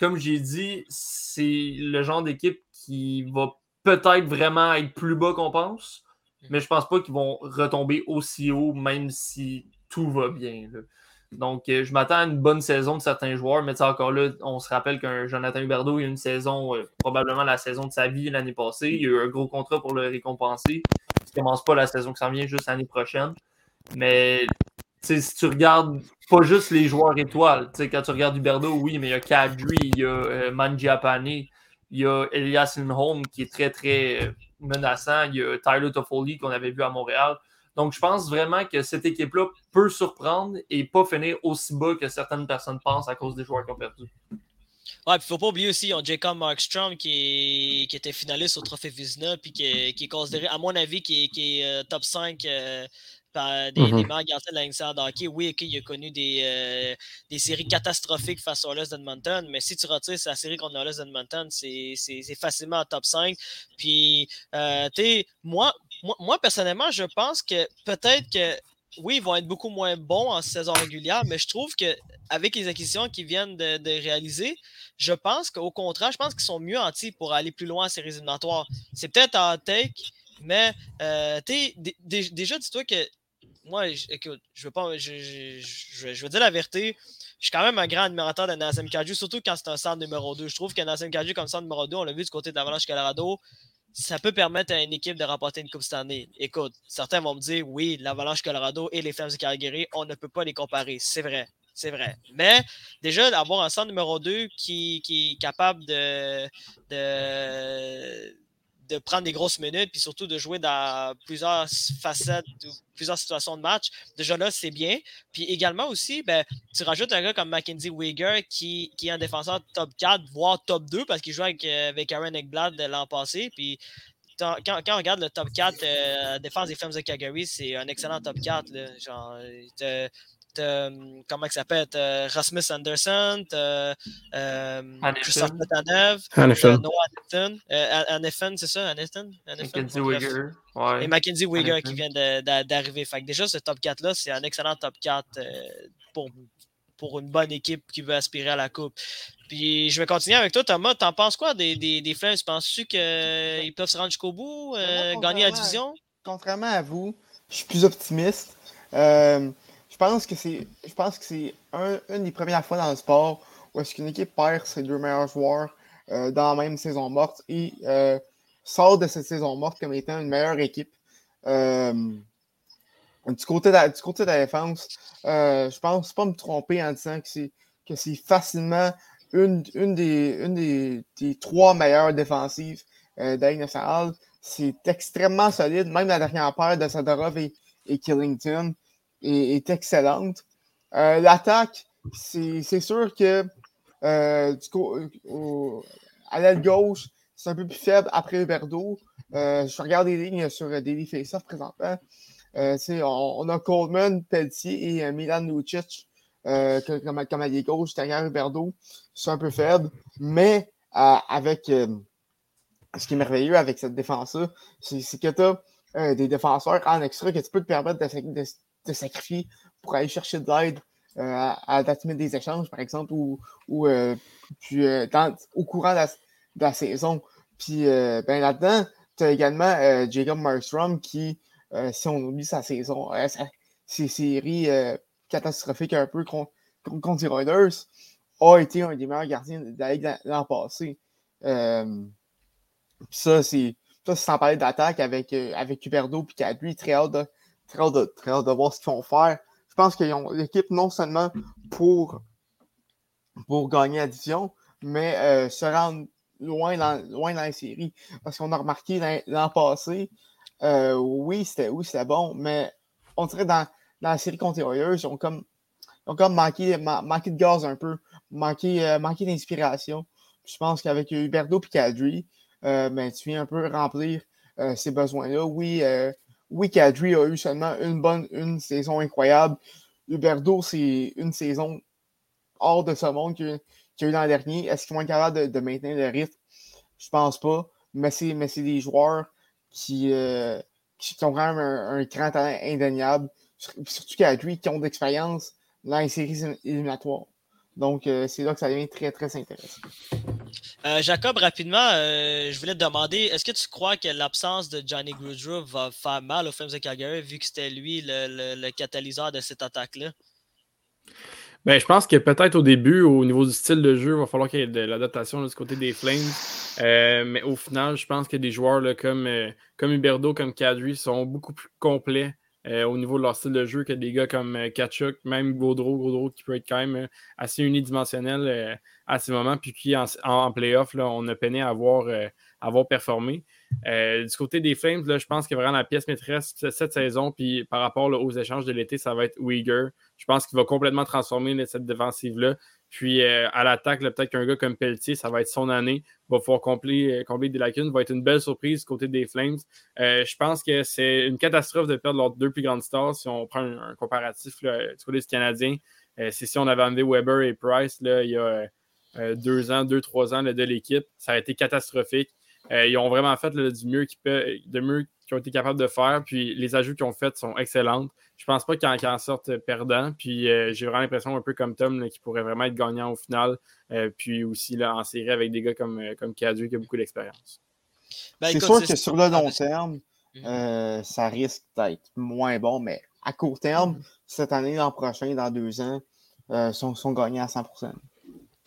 comme j'ai dit, c'est le genre d'équipe qui va peut-être vraiment être plus bas qu'on pense, mais je ne pense pas qu'ils vont retomber aussi haut, même si tout va bien. Là. Donc, je m'attends à une bonne saison de certains joueurs, mais encore là, on se rappelle qu'un Jonathan Huberdeau, il y a une saison, euh, probablement la saison de sa vie l'année passée, il y a eu un gros contrat pour le récompenser, il ne commence pas la saison qui s'en vient juste l'année prochaine, mais... T'sais, si tu regardes pas juste les joueurs étoiles, quand tu regardes Huberdeau, oui, mais il y a Kadri, il y a euh, Mangiapane, il y a Elias Lindholm qui est très, très euh, menaçant, il y a Tyler Toffoli qu'on avait vu à Montréal. Donc, je pense vraiment que cette équipe-là peut surprendre et pas finir aussi bas que certaines personnes pensent à cause des joueurs qui ont perdu. Ouais, puis faut pas oublier aussi, ils ont Jacob Markstrom qui, est, qui était finaliste au Trophée Vizina, puis qui, qui est considéré, à mon avis, qui est, qui est euh, top cinq. Euh, Des, mm-hmm. des meilleurs gardiens de la Ligue nationale de hockey. Oui, okay, il a connu des, euh, des séries catastrophiques face au Oilers d'Edmonton, mais si tu retires sa série contre l'Oilers d'Edmonton, c'est, c'est, c'est facilement en top cinq. Puis, euh, tu sais, moi, moi, moi, personnellement, je pense que peut-être que, oui, ils vont être beaucoup moins bons en saison régulière, mais je trouve qu'avec les acquisitions qu'ils viennent de, de réaliser, je pense qu'au contraire, je pense qu'ils sont mieux hantis pour aller plus loin en séries éliminatoires. C'est peut-être en take, mais, euh, tu sais, d- d- déjà, dis-toi que moi, je, écoute, je veux pas. Je, je, je, je veux dire la vérité. Je suis quand même un grand admirateur de Nazem Kadri, surtout quand c'est un centre numéro deux. Je trouve que Nazem Kadri, comme centre numéro deux, on l'a vu du côté de l'Avalanche Colorado, ça peut permettre à une équipe de remporter une Coupe cette année. Écoute, certains vont me dire oui, l'Avalanche Colorado et les Flames de Calgary, on ne peut pas les comparer. C'est vrai. C'est vrai. Mais déjà, d'avoir un centre numéro deux qui, qui est capable de. de de prendre des grosses minutes, puis surtout de jouer dans plusieurs facettes, plusieurs situations de match. Déjà là, c'est bien. Puis également aussi, ben, tu rajoutes un gars comme Mackenzie Weegar, qui, qui est un défenseur top quatre, voire top deux, parce qu'il jouait avec, avec Aaron Ekblad l'an passé. Puis quand, quand on regarde le top quatre, euh, la défense des Flames de Calgary, c'est un excellent top quatre. Là. Genre, t'as, t'as, comment ça s'appelle? T'as Rasmus Anderson, t'as euh, Christophe Platanev, Noah Anefan, c'est ça? Anefan? Mackenzie Weegar. Ouais. Et Mackenzie Weegar qui vient de, de, d'arriver. Fait que déjà, ce top quatre-là, c'est un excellent top quatre euh, pour, pour une bonne équipe qui veut aspirer à la Coupe. Puis je vais continuer avec toi, Thomas. T'en penses quoi des, des, des Flames? Penses-tu qu'ils peuvent se rendre jusqu'au bout, euh, Moi, gagner la division? Contrairement à vous, je suis plus optimiste. Euh... Je pense que c'est, je pense que c'est un, une des premières fois dans le sport où est-ce qu'une équipe perd ses deux meilleurs joueurs euh, dans la même saison morte et euh, sort de cette saison morte comme étant une meilleure équipe. Euh, du, côté de la, du côté de la défense, euh, je pense pas me tromper en disant que c'est, que c'est facilement une, une, des, une des, des trois meilleures défensives euh, de la Ligue nationale. C'est extrêmement solide. Même la dernière paire de Zadorov et, et Killington est excellente. Euh, l'attaque, c'est, c'est sûr que euh, du coup, au, à l'aile gauche, c'est un peu plus faible après Huberdeau. Euh, je regarde les lignes sur Daily Faceoff présentement. Euh, on, on a Coleman, Pelletier et euh, Milan Lucic euh, comme, comme allié gauche, derrière Huberdeau. C'est un peu faible, mais euh, avec euh, ce qui est merveilleux avec cette défense-là, c'est, c'est que tu as euh, des défenseurs en extra que tu peux te permettre de, de, de sacrifier pour aller chercher de l'aide euh, à, à la limite des échanges, par exemple, ou, ou euh, puis, euh, dans, au courant de la, de la saison. Puis euh, ben, là-dedans, tu as également euh, Jacob Markstrom qui, euh, si on oublie sa saison, euh, sa, ses séries euh, catastrophiques un peu contre, contre les Oilers, a été un des meilleurs gardiens de la Ligue l'an passé. Euh, ça, c'est ça, c'est sans parler d'attaque avec, euh, avec Huberdeau et Kadri, très hâte de, très hâte de, très hâte de voir ce qu'ils vont faire. Je pense qu'ils ont l'équipe non seulement pour, pour gagner la division, mais euh, se rendre loin dans, loin dans la série. Parce qu'on a remarqué l'an, l'an passé, euh, oui, c'était, oui, c'était bon, mais on dirait dans, dans la série contre les Oilers, ils ont comme, ils ont comme manqué, man, manqué de gaz un peu, manqué, euh, manqué d'inspiration. Puis je pense qu'avec Huberdeau et Kadri, euh, ben, tu viens un peu remplir euh, ces besoins-là. Oui, euh, oui, Kadri a eu seulement une bonne une saison incroyable. Huberdeau, c'est une saison hors de ce monde qu'il y a eu l'an dernier. Est-ce qu'ils vont être capables de, de maintenir le rythme? Je pense pas. Mais c'est, mais c'est des joueurs qui, euh, qui ont quand même un, un grand talent indéniable. Surtout Kadri, qui ont d'expérience dans les séries éliminatoires. Donc, euh, c'est là que ça devient très, très intéressant. Euh, Jacob, rapidement, euh, je voulais te demander, est-ce que tu crois que l'absence de Johnny Gaudreau va faire mal aux Flames de Calgary, vu que c'était lui le, le, le catalyseur de cette attaque-là? Ben, je pense que peut-être au début, au niveau du style de jeu, il va falloir qu'il y ait de l'adaptation là, du côté des Flames. Euh, mais au final, je pense que des joueurs là, comme, euh, comme Huberdeau, comme Kadri, sont beaucoup plus complets Euh, au niveau de leur style de jeu que des gars comme euh, Tkachuk, même Gaudreau, Gaudreau qui peut être quand même euh, assez unidimensionnel euh, à ces moments, puis qui en, en play-off, là, on a peiné à avoir, euh, avoir performé. Euh, du côté des Flames, là, je pense que vraiment la pièce maîtresse cette saison, puis par rapport là, aux échanges de l'été, ça va être Weegar. Je pense qu'il va complètement transformer là, cette défensive-là. Puis euh, à l'attaque, là, peut-être qu'un gars comme Pelletier, ça va être son année, va pouvoir combler, combler des lacunes, va être une belle surprise du côté des Flames. Euh, je pense que c'est une catastrophe de perdre leurs deux plus grandes stars, si on prend un, un comparatif là, du côté du Canadien. Euh, c'est si on avait amené Weber et Price là, il y a euh, deux ans, deux, trois ans là, de l'équipe, ça a été catastrophique. Euh, ils ont vraiment fait là, du mieux qu'ils peuvent, de mieux qu'ils ont été capables de faire, puis les ajouts qu'ils ont faits sont excellents. Je pense pas qu'ils en sortent perdants, puis euh, j'ai vraiment l'impression un peu comme Tom là, qu'ils pourraient vraiment être gagnants au final, euh, puis aussi là, en série avec des gars comme, comme Kadri qui a beaucoup d'expérience. Ben, c'est sûr que sur le long terme, euh, ça risque d'être moins bon, mais à court terme, cette année, l'an prochain, dans deux ans, euh, sont, sont gagnants à cent pour cent.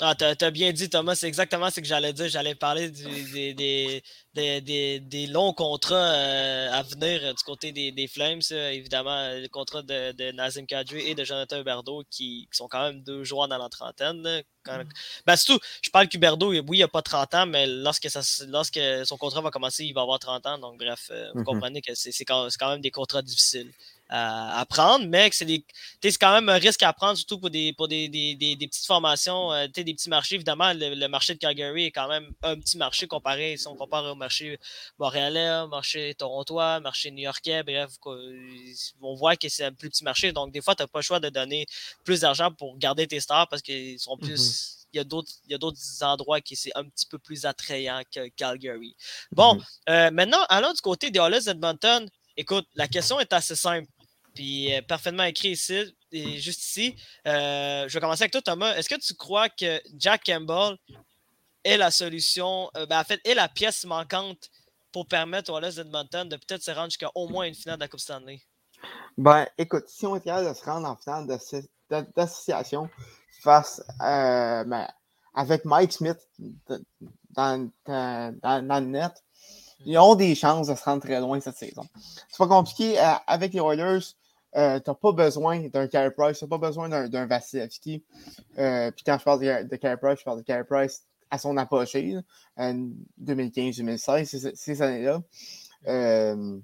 Ah, t'as, t'as bien dit, Thomas, c'est exactement ce que j'allais dire. J'allais parler du, des, des, des, des, des longs contrats euh, à venir euh, du côté des, des Flames. Euh, évidemment, le contrat de, de Nazem Kadri et de Jonathan Huberdeau qui, qui sont quand même deux joueurs dans la trentaine. Là, quand... mm. Ben, surtout, je parle qu'Huberdeau, oui, il n'a pas trente ans, mais lorsque, ça, lorsque son contrat va commencer, il va avoir trente ans. Donc, bref, euh, vous mm-hmm. comprenez que c'est, c'est, quand, c'est quand même des contrats difficiles à prendre, mais que c'est, des, c'est quand même un risque à prendre, surtout pour des, pour des, des, des, des petites formations, euh, des petits marchés. Évidemment, le, le marché de Calgary est quand même un petit marché comparé, si on compare au marché montréalais, marché torontois, marché new-yorkais, bref, quoi, on voit que c'est un plus petit marché. Donc, des fois, tu n'as pas le choix de donner plus d'argent pour garder tes stars parce qu'ils sont plus... Mm-hmm. Il y a d'autres, il y a d'autres endroits qui c'est un petit peu plus attrayant que Calgary. Bon, mm-hmm. euh, maintenant, allons du côté des Oilers d'Edmonton. Écoute, la question est assez simple. Puis euh, parfaitement écrit ici, et juste ici. Euh, je vais commencer avec toi, Thomas. Est-ce que tu crois que Jack Campbell est la solution, euh, ben, en fait, est la pièce manquante pour permettre aux Oilers d'Edmonton de peut-être se rendre jusqu'à au moins une finale de la Coupe Stanley? Ben, écoute, si on est capable de se rendre en finale de, de, d'association face euh, ben, avec Mike Smith de, dans, de, dans, dans le net, ils ont des chances de se rendre très loin cette saison. C'est pas compliqué. Euh, avec les Oilers, euh, t'as pas besoin d'un Carey Price, t'as pas besoin d'un, d'un Vasilevskiy. Euh, Puis quand je parle de, de Carey Price, je parle de Carey Price à son apogée, euh, deux mille quinze deux mille seize, ces, ces années-là. Euh,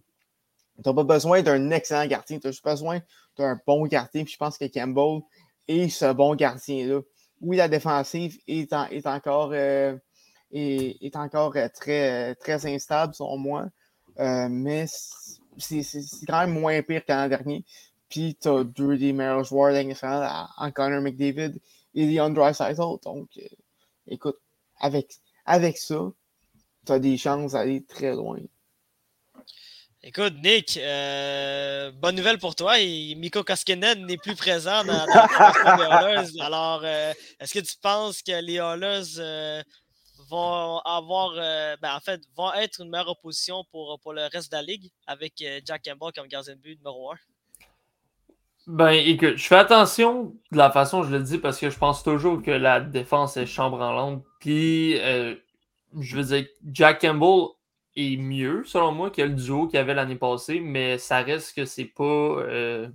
t'as pas besoin d'un excellent gardien, t'as juste besoin d'un bon gardien. Puis je pense que Campbell est ce bon gardien-là. Oui, la défensive est, en, est encore... Euh, est, est encore très, très instable, selon moi. Euh, mais c'est, c'est, c'est quand même moins pire qu'en l'an dernier. Puis t'as deux des meilleurs joueurs d'Angleterre en Connor McDavid et Leon Draisaitl. Donc, euh, écoute, avec, avec ça, t'as des chances d'aller très loin. Écoute, Nick, euh, bonne nouvelle pour toi. Et Mikko Koskinen n'est plus présent dans, dans le des Oilers. Alors, euh, est-ce que tu penses que les Oilers euh, vont avoir, euh, ben, en fait, vont être une meilleure opposition pour, pour le reste de la ligue avec euh, Jack Campbell comme gardien de but numéro un? Ben, écoute, je fais attention de la façon dont je le dis parce que je pense toujours que la défense est chambranlante. Puis, euh, je veux dire, Jack Campbell est mieux, selon moi, que le duo qu'il y avait l'année passée, mais ça reste que c'est pas euh,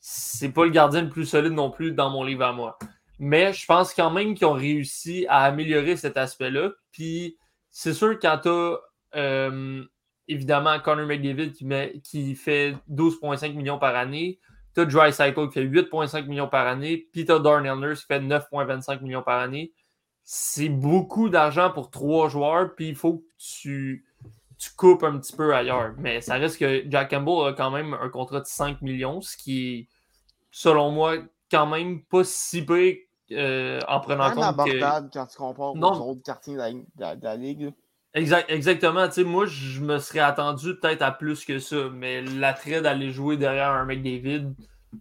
c'est pas le gardien le plus solide non plus dans mon livre à moi. Mais je pense quand même qu'ils ont réussi à améliorer cet aspect-là. Puis c'est sûr, quand t'as euh, évidemment Connor McDavid qui, met, qui fait douze virgule cinq millions par année, t'as Draisaitl qui fait huit virgule cinq millions par année, puis t'as Darnell Nurse qui fait neuf virgule vingt-cinq millions par année. C'est beaucoup d'argent pour trois joueurs, puis il faut que tu, tu coupes un petit peu ailleurs. Mais ça reste que Jack Campbell a quand même un contrat de cinq millions, ce qui est, selon moi, quand même pas si pire euh, en prenant compte abordable que... quand tu compares non. aux autres quartiers de la, de, de la Ligue. Exact, exactement. Tu sais, moi, je me serais attendu peut-être à plus que ça, mais l'attrait d'aller jouer derrière un McDavid,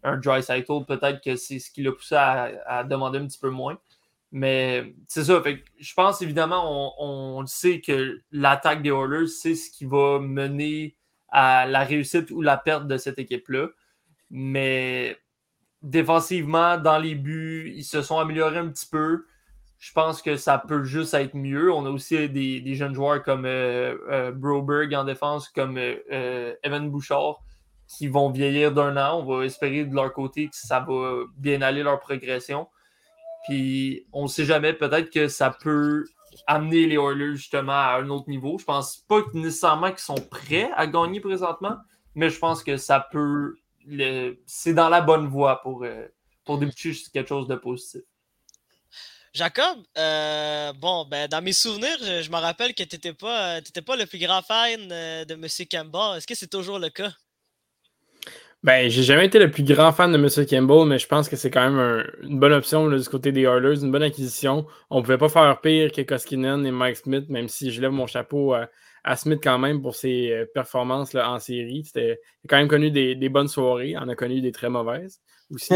un Draisaitl, peut-être que c'est ce qui l'a poussé à, à demander un petit peu moins. Mais c'est ça, fait que je pense évidemment, on, on sait que l'attaque des Oilers, c'est ce qui va mener à la réussite ou la perte de cette équipe-là. Mais défensivement, dans les buts, ils se sont améliorés un petit peu. Je pense que ça peut juste être mieux. On a aussi des, des jeunes joueurs comme euh, euh, Broberg en défense, comme euh, Evan Bouchard, qui vont vieillir d'un an. On va espérer de leur côté que ça va bien aller leur progression. Puis on ne sait jamais, peut-être que ça peut amener les Oilers justement à un autre niveau. Je pense pas nécessairement qu'ils sont prêts à gagner présentement, mais je pense que ça peut... Le... C'est dans la bonne voie pour, pour débuter quelque chose de positif. Jacob, euh, bon, ben dans mes souvenirs, je, je me rappelle que tu n'étais pas, t'étais pas le plus grand fan de M. Campbell. Est-ce que c'est toujours le cas? Ben, j'ai jamais été le plus grand fan de M. Campbell, mais je pense que c'est quand même un, une bonne option là, du côté des Oilers, une bonne acquisition. On pouvait pas faire pire que Koskinen et Mike Smith, même si je lève mon chapeau à, à Smith quand même pour ses performances là, en série. C'était, il a quand même connu des, des bonnes soirées, on a connu des très mauvaises aussi,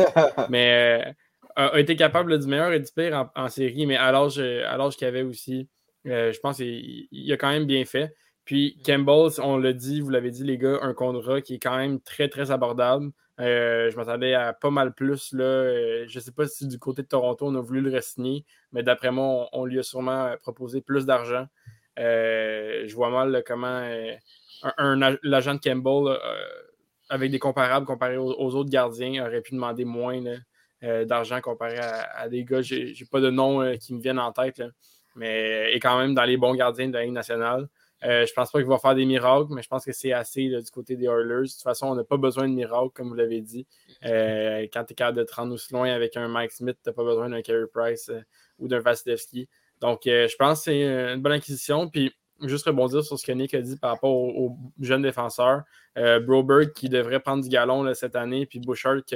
mais euh, a, a été capable là, du meilleur et du pire en, en série, mais à l'âge, à l'âge qu'il avait aussi, euh, je pense qu'il il a quand même bien fait. Puis Campbell, on l'a dit, vous l'avez dit les gars, un contrat qui est quand même très très abordable. Euh, je m'attendais à pas mal plus là. Euh, je sais pas si du côté de Toronto on a voulu le re-signer, mais d'après moi on, on lui a sûrement proposé plus d'argent. Euh, je vois mal là, comment euh, un, un l'agent de Campbell là, euh, avec des comparables comparé aux, aux autres gardiens aurait pu demander moins là, euh, d'argent comparé à, à des gars. J'ai, j'ai pas de nom là, qui me viennent en tête, là, mais est quand même dans les bons gardiens de la Ligue nationale. Euh, je pense pas qu'il va faire des miracles, mais je pense que c'est assez là, du côté des Oilers. De toute façon, on n'a pas besoin de miracles, comme vous l'avez dit. Euh, quand tu es capable de te rendre aussi loin avec un Mike Smith, tu n'as pas besoin d'un Carey Price euh, ou d'un Vasilevskiy. Donc, euh, je pense que c'est une bonne acquisition. Puis, juste rebondir sur ce que Nick a dit par rapport aux, aux jeunes défenseurs. Euh, Broberg qui devrait prendre du galon là, cette année, puis Bouchard qui,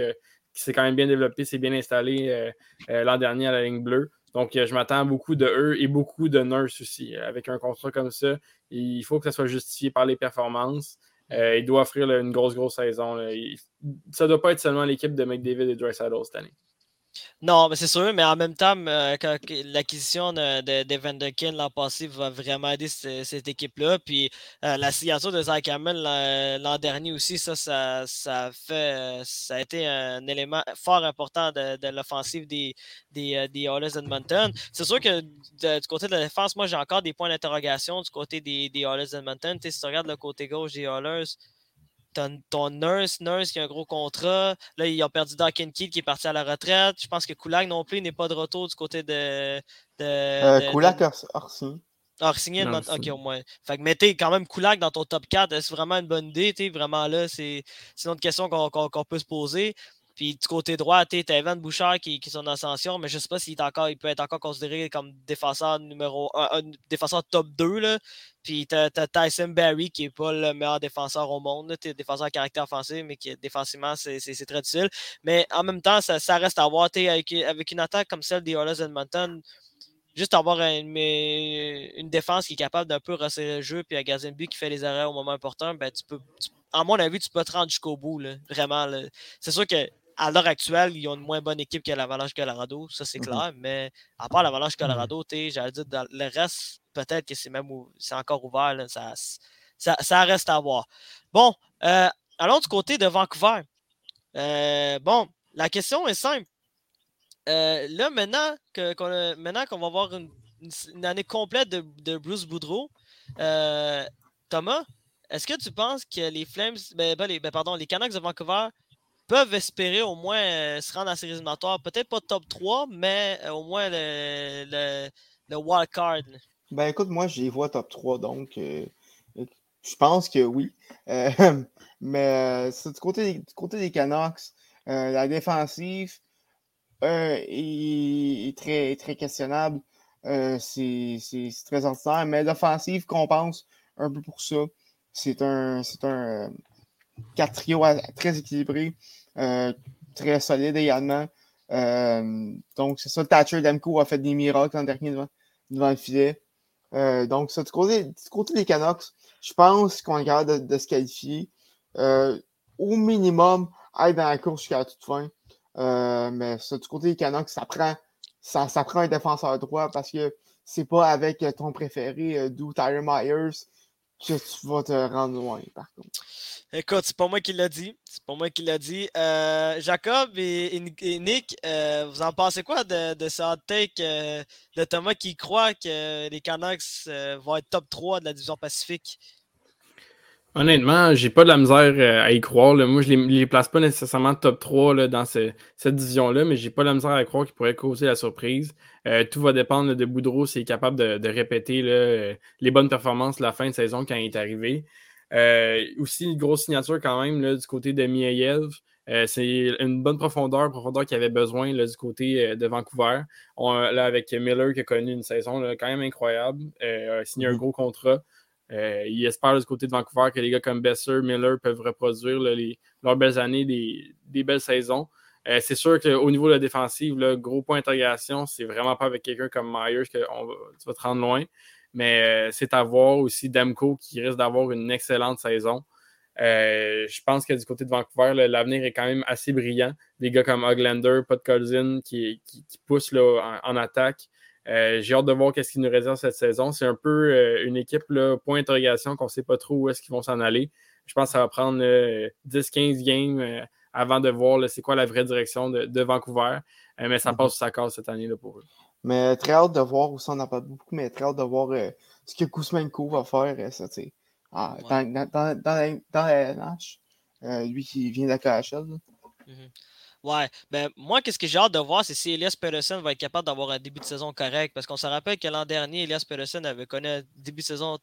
qui s'est quand même bien développé, s'est bien installé euh, euh, l'an dernier à la ligne bleue. Donc, je m'attends à beaucoup de eux et beaucoup de Nurse aussi. Avec un contrat comme ça, il faut que ça soit justifié par les performances. Euh, il doit offrir là, une grosse, grosse saison. Là. Il, ça ne doit pas être seulement l'équipe de McDavid et Draisaitl cette année. Non, mais c'est sûr, mais en même temps, euh, quand l'acquisition de, de, de Van de Ken l'an passé va vraiment aider cette, cette équipe-là. Puis euh, la signature de Zach Hammond l'an, l'an dernier aussi, ça, ça, ça, fait, ça a été un élément fort important de, de l'offensive des, des, des Oilers d'Edmonton. C'est sûr que de, du côté de la défense, moi j'ai encore des points d'interrogation du côté des, des Oilers d'Edmonton. Tu sais, si tu regardes le côté gauche des Oilers, Ton, ton Nurse, Nurse qui a un gros contrat. Là, ils ont perdu Duncan Keith qui est parti à la retraite. Je pense que Kulak non plus n'est pas de retour du côté de... de, euh, de Kulak a re-signé. A re-signé, ok, au moins. Fait que mettez quand même Kulak dans ton top quatre. Est-ce vraiment une bonne idée? T'sais, vraiment là, c'est, c'est une autre question qu'on, qu'on, qu'on peut se poser. Puis du côté droit, tu as Evan Bouchard qui, qui est en ascension, mais je ne sais pas s'il est encore, il peut être encore considéré comme défenseur numéro un, un défenseur top deux. Là. Puis tu as Tyson Barrie qui n'est pas le meilleur défenseur au monde. Tu es défenseur à caractère offensif, mais qui défensivement, c'est, c'est, c'est très difficile. Mais en même temps, ça, ça reste à voir. T'es, avec, avec une attaque comme celle des Oilers Edmonton, juste avoir une, une défense qui est capable d'un peu resserrer le jeu, puis un gardien de but qui fait les arrêts au moment important, ben tu peux, tu, à mon avis, tu peux te rendre jusqu'au bout, là, vraiment. Là. C'est sûr que à l'heure actuelle, ils ont une moins bonne équipe que l'Avalanche Colorado, ça c'est clair, mm-hmm. mais à part l'Avalanche Colorado, t'es, j'allais dire, dans le reste, peut-être que c'est même c'est encore ouvert, là, ça, ça, ça reste à voir. Bon, euh, allons du côté de Vancouver. Euh, bon, la question est simple. Euh, là, maintenant, que, qu'on, a, maintenant qu'on va avoir une, une année complète de, de Bruce Boudreau, euh, Thomas, est-ce que tu penses que les Flames, ben, ben, les, ben, pardon, les Canucks de Vancouver peuvent espérer au moins euh, se rendre à ces éliminatoires? Peut-être pas top trois, mais euh, au moins le, le, le wild card. Ben écoute, moi, je les vois top trois, donc euh, je pense que oui. Euh, mais euh, du, côté, du côté des Canucks, euh, la défensive, Euh, il est très, très questionnable. Euh, c'est, c'est, c'est très ordinaire. Mais l'offensive compense un peu pour ça. C'est un, c'est un quatre trio très équilibré, euh, très solide également. Euh, donc, c'est ça. Thatcher Demko a fait des miracles l'an dernier devant, devant le filet. Euh, donc, ça, du côté, du côté des Canucks, je pense qu'on est capable de, de se qualifier. Euh, au minimum, être dans la course jusqu'à la toute fin. Euh, mais ça, du côté des Canucks, ça prend, ça, ça prend un défenseur droit parce que c'est pas avec ton préféré, Drew Doughty Myers, que tu vas te rendre loin, par contre. Écoute, c'est pas moi qui l'a dit. C'est pas moi qui l'a dit. Euh, Jacob et, et, et Nick, euh, vous en pensez quoi de, de ce hot take euh, de Thomas qui croit que les Canucks euh, vont être top trois de la division Pacifique? Honnêtement, j'ai pas de la misère à y croire. Là. Moi, je les, les place pas nécessairement top trois là, dans ce, cette division-là, mais j'ai pas de la misère à croire qu'ils pourraient causer la surprise. Euh, tout va dépendre là, de Boudreau s'il est capable de, de répéter là, les bonnes performances de la fin de saison quand il est arrivé. Euh, aussi, une grosse signature quand même là, du côté de Mieyev. Euh, c'est une bonne profondeur, profondeur qu'il avait besoin là, du côté euh, de Vancouver. On, là, avec Miller qui a connu une saison là, quand même incroyable, euh, a signé un gros contrat. Euh, ils espèrent du côté de Vancouver que les gars comme Besser, Miller peuvent reproduire là, les, leurs belles années, des, des belles saisons. Euh, c'est sûr qu'au niveau de la défensive, là, gros point d'intégration, c'est vraiment pas avec quelqu'un comme Myers que on va, tu vas te rendre loin. Mais euh, c'est à voir aussi Demko qui risque d'avoir une excellente saison. Euh, je pense que du côté de Vancouver, là, l'avenir est quand même assez brillant. Des gars comme Hoglander, Podkolzin qui, qui, qui poussent là, en, en attaque. Euh, j'ai hâte de voir qu'est-ce qu'ils nous réservent cette saison. C'est un peu euh, une équipe, là, point d'interrogation, qu'on ne sait pas trop où est-ce qu'ils vont s'en aller. Je pense que ça va prendre euh, dix à quinze games euh, avant de voir là, c'est quoi la vraie direction de, de Vancouver. Euh, mais ça passe ou ça casse cette année là pour eux. Mais très hâte de voir, aussi on n'en parle beaucoup, mais très hâte de voir euh, ce que Kuzmenko va faire euh, ça, ah, ouais. dans, dans, dans, dans la N H, euh, lui qui vient de la K H L. Ouais, ben moi, qu'est-ce que j'ai hâte de voir, c'est si Elias Pettersson va être capable d'avoir un début de saison correct. Parce qu'on se rappelle que l'an dernier, Elias Pettersson avait connu un début de saison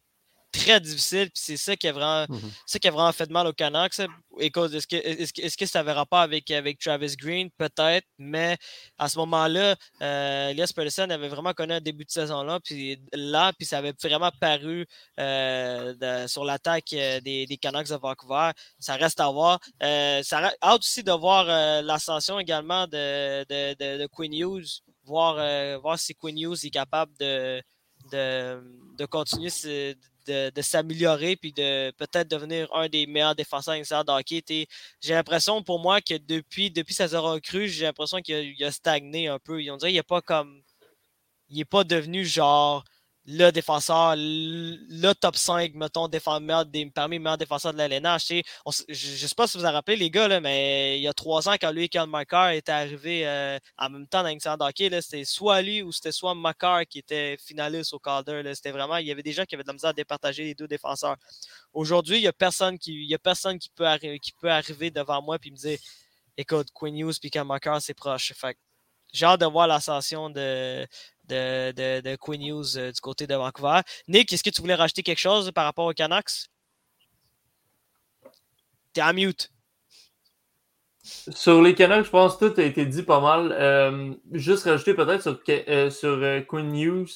très difficile. Puis c'est ça qui a vraiment, mm-hmm. ça qui a vraiment fait de mal aux Canucks. Écoute, est-ce que, est-ce que, est-ce que ça avait rapport avec, avec Travis Green? Peut-être, mais à ce moment-là, euh, Elias Pettersson avait vraiment connu un début de saison-là. Puis là, puis ça avait vraiment paru euh, de, sur l'attaque des, des Canucks de Vancouver. Ça reste à voir. Euh, ça hâte aussi de voir euh, l'ascension également de, de, de, de Quinn Hughes. Voir, euh, voir si Quinn Hughes est capable de, de, de continuer ses, De, de s'améliorer puis de peut-être devenir un des meilleurs défenseurs initiaux de hockey. T'es, j'ai l'impression pour moi que depuis, depuis sa zéro recrue, j'ai l'impression qu'il a, il a stagné un peu. On dirait qu'il n'est pas comme. Il n'est pas devenu genre le défenseur, le top cinq, mettons, défenseur des, parmi les meilleurs défenseurs de l'L N H. On, je ne sais pas si vous vous en rappelez, les gars, là, mais il y a trois ans, quand lui et Kyle McCarr étaient arrivés euh, en même temps dans l'incident d'hockey, c'était soit lui ou c'était soit McCarr qui était finaliste au Calder. Là, c'était vraiment, il y avait des gens qui avaient de la misère à départager les deux défenseurs. Aujourd'hui, il n'y a personne qui il y a personne qui peut, arri- qui peut arriver devant moi et me dire « Écoute, Quinn Hughes et Kyle McCarr, c'est proche. » Fait que j'ai hâte de voir l'ascension de... De, de, de Quinn Hughes euh, du côté de Vancouver. Nick, est-ce que tu voulais rajouter quelque chose par rapport aux Canucks? T'es en mute. Sur les Canucks, je pense que tout a été dit pas mal. Euh, juste rajouter peut-être sur, euh, sur euh, Quinn Hughes,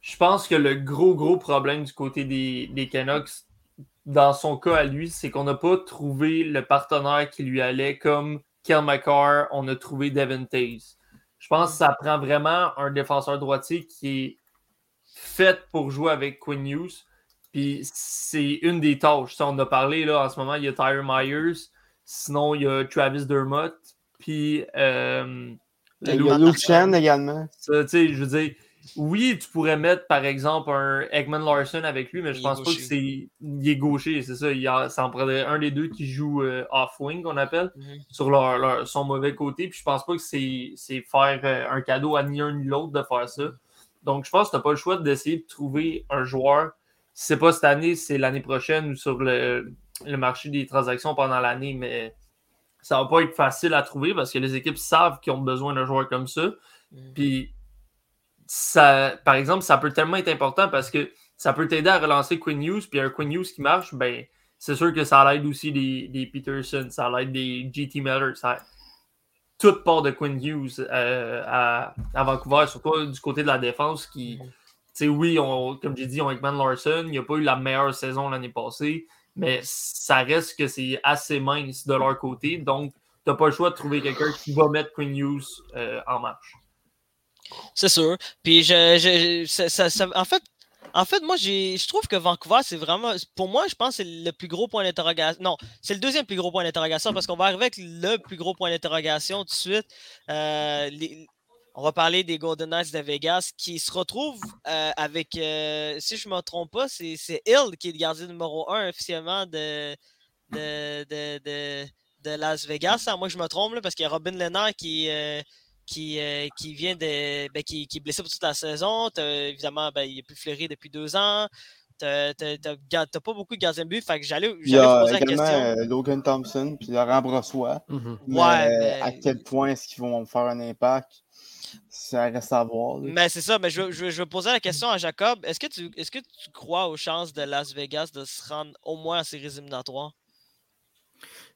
je pense que le gros, gros problème du côté des, des Canucks, dans son cas à lui, c'est qu'on n'a pas trouvé le partenaire qui lui allait comme Kel Makar, on a trouvé Devin Taves. Je pense que ça prend vraiment un défenseur droitier qui est fait pour jouer avec Quinn Hughes. Puis c'est une des tâches. Ça, on a parlé, là, en ce moment, il y a Tyler Myers. Sinon, il y a Travis Dermott. Puis... Euh, Luke Chen également. Ça, je veux dire, oui, tu pourrais mettre, par exemple, un Ekman Larson avec lui, mais je il pense pas que c'est... Il est gaucher, c'est ça. Il a... Ça en prendrait un des deux qui joue euh, off-wing, qu'on appelle, mm-hmm. sur leur, leur, son mauvais côté. Puis je pense pas que c'est, c'est faire euh, un cadeau à ni un ni l'autre de faire ça. Donc, je pense que t'as pas le choix d'essayer de trouver un joueur. Si c'est pas cette année, c'est l'année prochaine ou sur le, le marché des transactions pendant l'année, mais ça va pas être facile à trouver parce que les équipes savent qu'ils ont besoin d'un joueur comme ça. Mm. Puis, ça, par exemple, ça peut tellement être important parce que ça peut t'aider à relancer Quinn Hughes, puis un Quinn Hughes qui marche, ben c'est sûr que ça l'aide aussi des, des Peterson, ça l'aide des J T Miller, ça tout part de Quinn Hughes euh, à, à Vancouver, surtout du côté de la défense qui, tu sais, oui, on, comme j'ai dit, on Ekman Larson, il n'a pas eu la meilleure saison l'année passée, mais ça reste que c'est assez mince de leur côté, donc t'as pas le choix de trouver quelqu'un qui va mettre Quinn Hughes euh, en marche. C'est sûr. Puis, je, je, ça, ça, ça, en fait, en fait moi, j'ai, je trouve que Vancouver, c'est vraiment... Pour moi, je pense que c'est le plus gros point d'interrogation. Non, c'est le deuxième plus gros point d'interrogation parce qu'on va arriver avec le plus gros point d'interrogation tout de suite. Euh, les, on va parler des Golden Knights de Vegas qui se retrouvent euh, avec... Euh, si je ne me trompe pas, c'est, c'est Hill qui est le gardien numéro un officiellement de... de, de, de, de Las Vegas. Moi, je me trompe là, parce qu'il y a Robin Lehner qui... Euh, Qui, euh, qui vient de. Ben, qui, qui est blessé pour toute la saison. T'as, évidemment, ben, il n'est plus fleuri depuis deux ans. T'as, t'as, t'as, t'as pas beaucoup de gardiens de but. Fait que j'allais, j'allais il y a poser également la question. Logan Thompson puis Laurent Brossois. Mm-hmm. Mais ouais, mais... à quel point est-ce qu'ils vont faire un impact? Ça reste à voir. Là. Mais c'est ça, mais je, je, je vais poser la question à Jacob. Est-ce que tu est-ce que tu crois aux chances de Las Vegas de se rendre au moins à séries éliminatoires?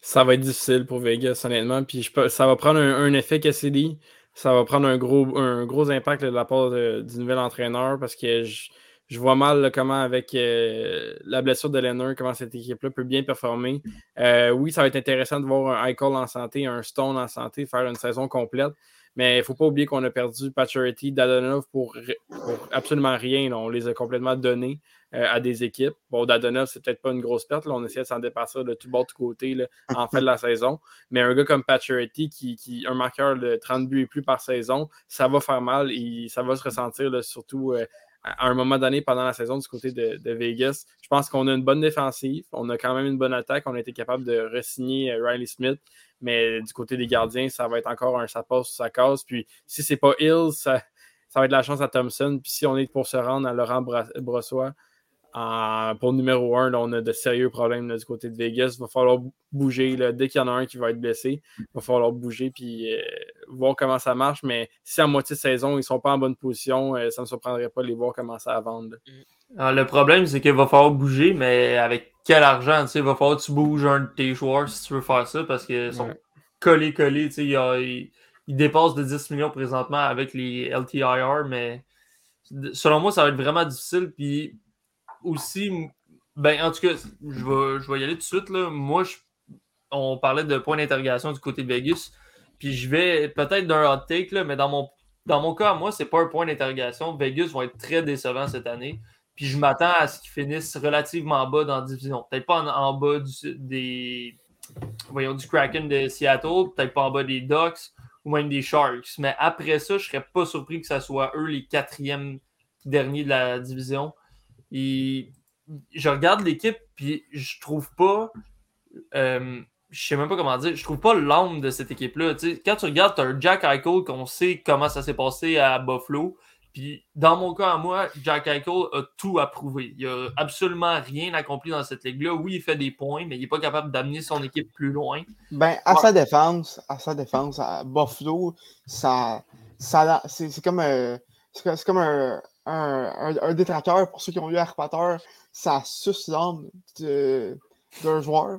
Ça va être difficile pour Vegas, honnêtement. Puis je peux, ça va prendre un, un effet Cassidy. Ça va prendre un gros, un gros impact là, de la part de, du nouvel entraîneur parce que je, je vois mal là, comment, avec euh, la blessure de Lehner, comment cette équipe-là peut bien performer. Euh, oui, ça va être intéressant de voir un Eichel en santé, un Stone en santé, faire une saison complète. Mais il ne faut pas oublier qu'on a perdu Pacioretty, Dadonov pour, pour absolument rien. Là. On les a complètement donnés euh, à des équipes. Bon, Dadonov, c'est peut-être pas une grosse perte. Là. On essayait de s'en dépasser de tout bord, de tout côté là, en fin de la saison. Mais un gars comme Pacioretty, qui, qui un marqueur de trente buts et plus par saison, ça va faire mal et ça va se ressentir là, surtout euh, à un moment donné pendant la saison du côté de, de Vegas. Je pense qu'on a une bonne défensive. On a quand même une bonne attaque. On a été capable de re-signer euh, Riley Smith. Mais du côté des gardiens, ça va être encore un ça passe ou ça casse. Puis si c'est pas Hill, ça, ça va être la chance à Thompson. Puis si on est pour se rendre à Laurent Brossois euh, pour numéro un, là, on a de sérieux problèmes là, du côté de Vegas. Il va falloir bouger. Là. Dès qu'il y en a un qui va être blessé, il va falloir bouger puis euh, voir comment ça marche. Mais si à moitié de saison, ils ne sont pas en bonne position, euh, ça ne me surprendrait pas de les voir commencer à vendre. Alors, le problème, c'est qu'il va falloir bouger, mais avec quel argent, tu sais, il va falloir que tu bouges un de tes joueurs si tu veux faire ça, parce qu'ils sont ouais. collés, collés, tu sais, ils il dépassent de dix millions présentement avec les L T I R, mais selon moi, ça va être vraiment difficile, puis aussi, ben, en tout cas, je vais, je vais y aller tout de suite, là, moi, je, on parlait de points d'interrogation du côté de Vegas, puis je vais peut-être d'un hot take, là, mais dans mon, dans mon cas, moi, c'est pas un point d'interrogation, Vegas va être très décevant cette année. Puis je m'attends à ce qu'ils finissent relativement bas dans la division. Peut-être pas en, en bas du, des, voyons, du Kraken de Seattle, peut-être pas en bas des Ducks ou même des Sharks. Mais après ça, je serais pas surpris que ce soit eux les quatrièmes derniers de la division. Et je regarde l'équipe, puis je trouve pas... Euh, je sais même pas comment dire. Je trouve pas l'âme de cette équipe-là. T'sais, quand tu regardes, t'as un Jack Eichel qu'on sait comment ça s'est passé à Buffalo. Puis, dans mon cas à moi, Jack Eichel a tout approuvé. Il n'a absolument rien accompli dans cette ligue-là. Oui, il fait des points, mais il n'est pas capable d'amener son équipe plus loin. Ben, à ouais. sa défense, à sa défense, à Buffalo, ça, ça, c'est, c'est comme, euh, c'est, c'est comme un, un, un, un détraqueur. Pour ceux qui ont lu Harry Potter, ça suce l'âme d'un joueur.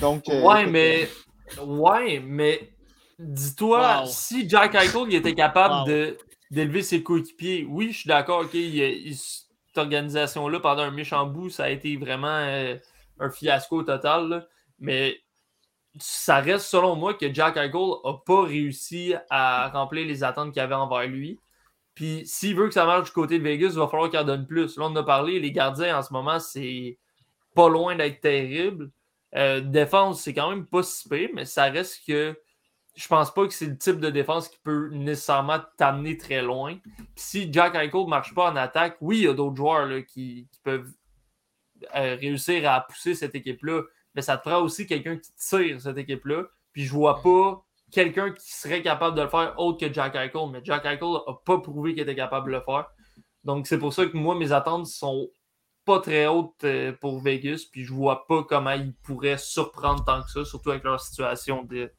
Donc, euh, ouais, mais Ouais, mais dis-toi, wow. si Jack Eichel il était capable wow. de, d'élever ses coéquipiers, oui, je suis d'accord, ok, il, il, cette organisation-là, pendant un méchant bout, ça a été vraiment euh, un fiasco total, là, mais ça reste, selon moi, que Jack Eichel n'a pas réussi à remplir les attentes qu'il avait envers lui. Puis s'il veut que ça marche du côté de Vegas, il va falloir qu'il en donne plus. Là, on en a parlé, les gardiens, en ce moment, c'est pas loin d'être terrible. Euh, défense, c'est quand même pas si pire, mais ça reste que je pense pas que c'est le type de défense qui peut nécessairement t'amener très loin. Puis si Jack Eichel ne marche pas en attaque, oui, il y a d'autres joueurs là, qui, qui peuvent euh, réussir à pousser cette équipe-là, mais ça te prend aussi quelqu'un qui tire cette équipe-là. Puis je vois pas quelqu'un qui serait capable de le faire autre que Jack Eichel, mais Jack Eichel n'a pas prouvé qu'il était capable de le faire. Donc c'est pour ça que moi, mes attentes sont pas très hautes pour Vegas, puis je vois pas comment ils pourraient surprendre tant que ça, surtout avec leur situation de,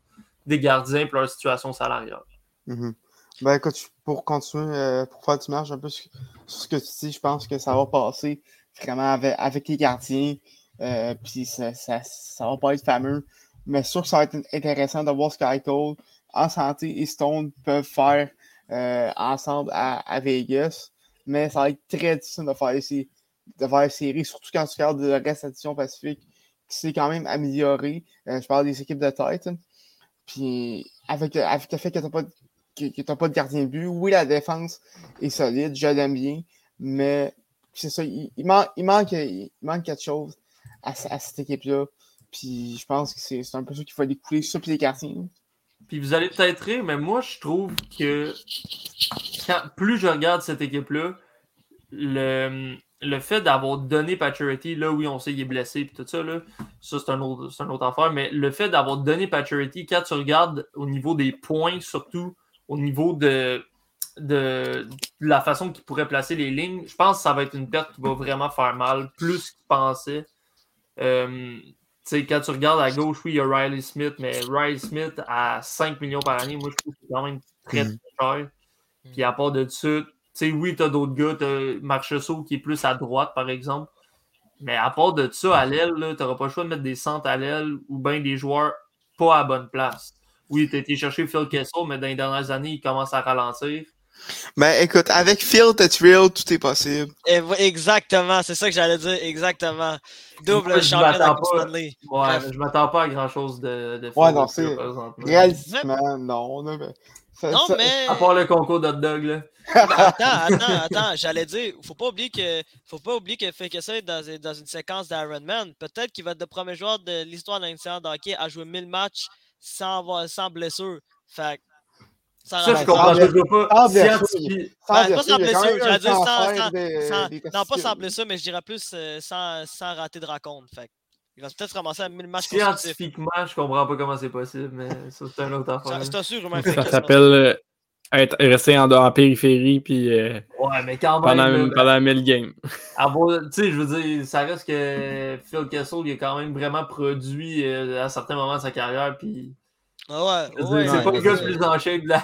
des gardiens et leur situation salariale. Mm-hmm. Ben écoute, pour continuer, euh, pour faire du match un peu sur, sur ce que tu dis, je pense que ça va passer vraiment avec, avec les gardiens. Euh, puis ça, ça, ça va pas être fameux, mais sûr que ça va être intéressant de voir ce qu'Eichel en santé et Stone peuvent faire euh, ensemble à, à Vegas, mais ça va être très difficile de faire ici de faire une série, surtout quand tu regardes le reste de la division Pacifique, qui s'est quand même amélioré. Euh, je parle des équipes de tête. Hein. Puis, avec, avec le fait que tu n'as pas, pas de gardien de but, oui, la défense est solide, je l'aime bien, mais c'est ça, il, il, man, il, manque, il manque quelque chose à, à cette équipe-là. Puis, je pense que c'est, c'est un peu ça qu'il faut découler, ça, puis les gardiens. Hein. Puis, vous allez peut-être rire, mais moi, je trouve que quand, plus je regarde cette équipe-là, le. Le fait d'avoir donné Pacioretty, là oui, on sait qu'il est blessé et tout ça, là, ça c'est un, autre, c'est un autre affaire, mais le fait d'avoir donné Pacioretty, quand tu regardes au niveau des points, surtout au niveau de, de, de la façon qu'il pourrait placer les lignes, je pense que ça va être une perte qui va vraiment faire mal, plus qu'il pensait. Euh, quand tu regardes à gauche, oui, il y a Riley Smith, mais Riley Smith à cinq millions par année, moi je trouve que c'est quand même très, très cher. Puis à part de dessus, tu sais, oui, t'as d'autres gars, t'as Marchessault qui est plus à droite, par exemple. Mais à part de ça, à l'aile, là, t'auras pas le choix de mettre des centres à l'aile ou bien des joueurs pas à la bonne place. Oui, t'as été chercher Phil Kessel, mais dans les dernières années, il commence à ralentir. Ben, écoute, avec Phil, t'es real, tout est possible. Et, exactement, c'est ça que j'allais dire, exactement. Double Moi, champion de la Coupe Stanley. Ouais, je m'attends pas à grand-chose de, de Phil. Ouais, non, c'est... Réalistement, non, non, mais... Ça, non, ça, mais... À part le concours d'hot dog, là. Attends, attends, attends. J'allais dire, faut pas oublier que faut pas oublier que Phil Kessel est dans, dans une séquence d'Ironman. Peut-être qu'il va être le premier joueur de l'histoire de l'initiateur de hockey à jouer mille matchs sans, sans blessure. Fait sans ça, je comprends. Je veux pas. Sans blessure. Pas sans blessure. J'allais dire sans... Non, pas sans blessure, mais je dirais plus sans, sans rater de raconte. Fait il va peut-être ramasser à mille matchs. Scientifiquement, je comprends pas comment c'est possible, mais ça, c'est un autre affaire. Ça, sûr, ça, ça s'appelle être resté en, en périphérie puis euh, ouais, mais quand pendant, même, là, pendant mille games. Tu sais, je veux dire, ça reste que Phil Kessel, il a quand même vraiment produit euh, à certains moments de sa carrière, puis... Ah ouais, ouais, c'est non, pas le gars le plus en shape de la...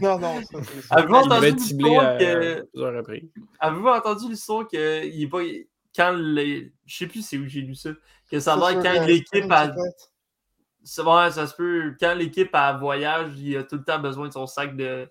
Non, non, ça, c'est ça. Avez-vous entendu l'histoire que... Avez-vous entendu l'histoire qu'il est pas... Quand les... Je sais plus c'est où j'ai lu ça. Que ça va quand bien, l'équipe a... C'est vrai, ça se peut. Quand l'équipe a voyage, il a tout le temps besoin de son sac de,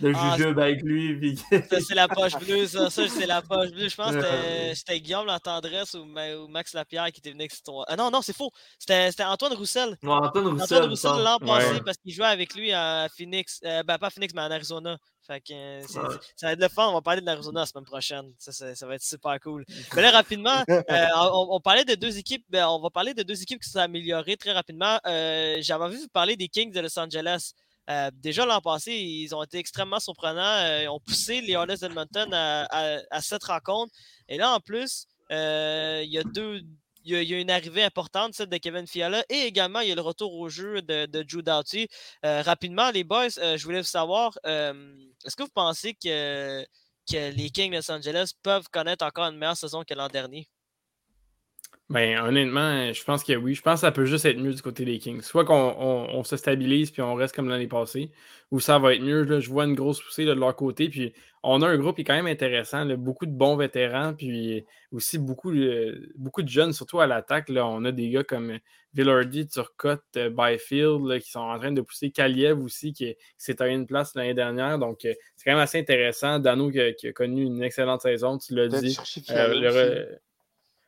de ah, jujube avec lui. Puis... Ça, c'est la poche bleue, ça. Ça, c'est la poche bleue. Je pense que c'était, c'était Guillaume Lantendresse ou Max Lapierre qui était venu avec cette histoire. Ah non, non, c'est faux. C'était, c'était Antoine Roussel. Non, Antoine Roussel. Antoine Roussel l'an passé ouais. parce qu'il jouait avec lui à Phoenix. Euh, ben, pas à Phoenix, mais en Arizona. Fait que euh, c'est, ouais. ça va être le fun, on va parler de l'Arizona la semaine prochaine. Ça, ça, ça va être super cool. Mais là, rapidement, euh, on, on parlait de deux équipes, ben, on va parler de deux équipes qui se sont améliorées très rapidement. Euh, j'avais envie de vous parler des Kings de Los Angeles. Euh, déjà l'an passé, ils ont été extrêmement surprenants. Euh, ils ont poussé les Oilers d'Edmonton à, à, à cette rencontre. Et là, en plus, euh, il y a deux. Il y, a, il y a une arrivée importante, celle de Kevin Fiala, et également, il y a le retour au jeu de, de Drew Doughty. Euh, rapidement, les boys, euh, je voulais vous savoir, euh, est-ce que vous pensez que, que les Kings de Los Angeles peuvent connaître encore une meilleure saison que l'an dernier? Ben, honnêtement, je pense que oui. Je pense que ça peut juste être mieux du côté des Kings. Soit qu'on on, on se stabilise puis on reste comme l'année passée, ou ça va être mieux. Là, je vois une grosse poussée là, de leur côté. Puis on a un groupe qui est quand même intéressant. Là, beaucoup de bons vétérans, puis aussi beaucoup, euh, beaucoup de jeunes, surtout à l'attaque. Là, on a des gars comme Villardy, Turcotte, euh, Byfield là, qui sont en train de pousser. Kaliev aussi, qui, qui s'est taillé une place l'année dernière. Donc, euh, c'est quand même assez intéressant. Dano qui a, qui a connu une excellente saison, tu l'as dit.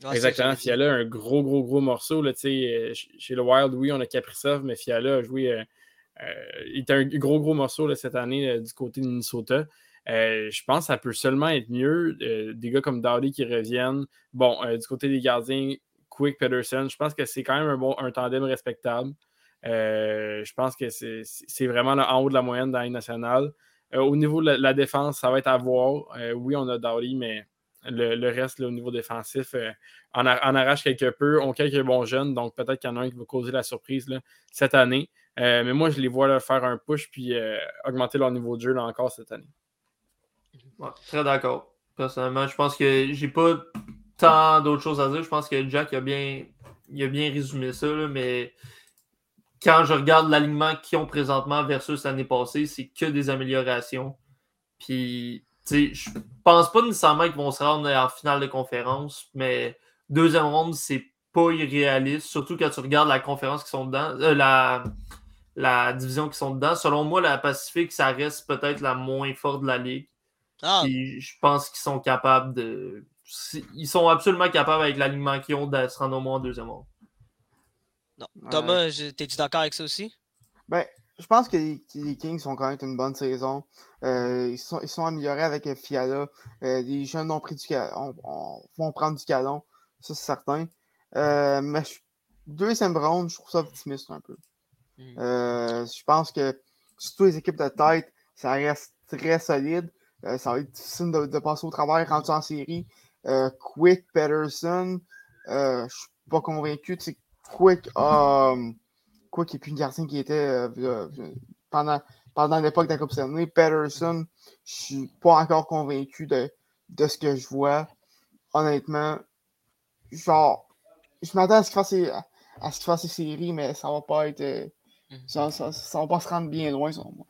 Non, exactement, Fiala a un gros, gros, gros morceau. Là, chez le Wild, oui, on a Kaprizov, mais Fiala a joué. Euh, euh, il est un gros, gros morceau là, cette année là, du côté de Minnesota. Euh, je pense que ça peut seulement être mieux. Euh, des gars comme Doughty qui reviennent. Bon, euh, du côté des gardiens, Quick, Pettersson, je pense que c'est quand même un, bon, un tandem respectable. Euh, je pense que c'est, c'est vraiment là, en haut de la moyenne dans la Ligue nationale. Euh, au niveau de la, la défense, ça va être à voir. Euh, oui, on a Doughty, mais. Le, le reste, là, au niveau défensif, euh, en, a, en arrache quelque peu. On a quelques bons jeunes, donc peut-être qu'il y en a un qui va causer la surprise là, cette année. Euh, mais moi, je les vois là, faire un push puis euh, augmenter leur niveau de jeu là, encore cette année. Ouais, très d'accord. Personnellement, je pense que j'ai pas tant d'autres choses à dire. Je pense que Jack a bien, il a bien résumé ça, là, mais quand je regarde l'alignement qu'ils ont présentement versus l'année passée, c'est que des améliorations. Puis... T'sais, je pense pas nécessairement qu'ils vont se rendre en finale de conférence, mais deuxième ronde, c'est pas irréaliste, surtout quand tu regardes la conférence qui sont dedans, euh, la, la division qui sont dedans. Selon moi, la Pacifique, ça reste peut-être la moins forte de la Ligue. Ah. Puis je pense qu'ils sont capables de... Ils sont absolument capables, avec l'alignement qu'ils ont, de se rendre au moins en deuxième ronde. Non. Thomas, euh... je... t'es-tu d'accord avec ça aussi? Ben... Je pense que les Kings ont quand même une bonne saison. Euh, ils, sont, ils sont améliorés avec Fiala. Euh, les jeunes ont pris du calon, on, on, vont prendre du calon, ça c'est certain. Euh, mais je, deuxième round, je trouve ça optimiste un peu. Euh, je pense que surtout les équipes de tête, ça reste très solide. Euh, ça va être difficile de, de passer au travers rendu en série. Euh, Quick, Pettersson, euh, je suis pas convaincu. Tu sais, Quick a... Euh, Quoi qu'il n'y ait plus de gardien qui était euh, euh, pendant, pendant l'époque de la Coupe Stanley. Pettersson, je suis pas encore convaincu de, de ce que je vois. Honnêtement, genre, je m'attends à ce qu'il fasse ses, à ce qu'il fasse ses séries, mais ça va pas être. Euh, ça, ça, ça va pas se rendre bien loin, selon moi.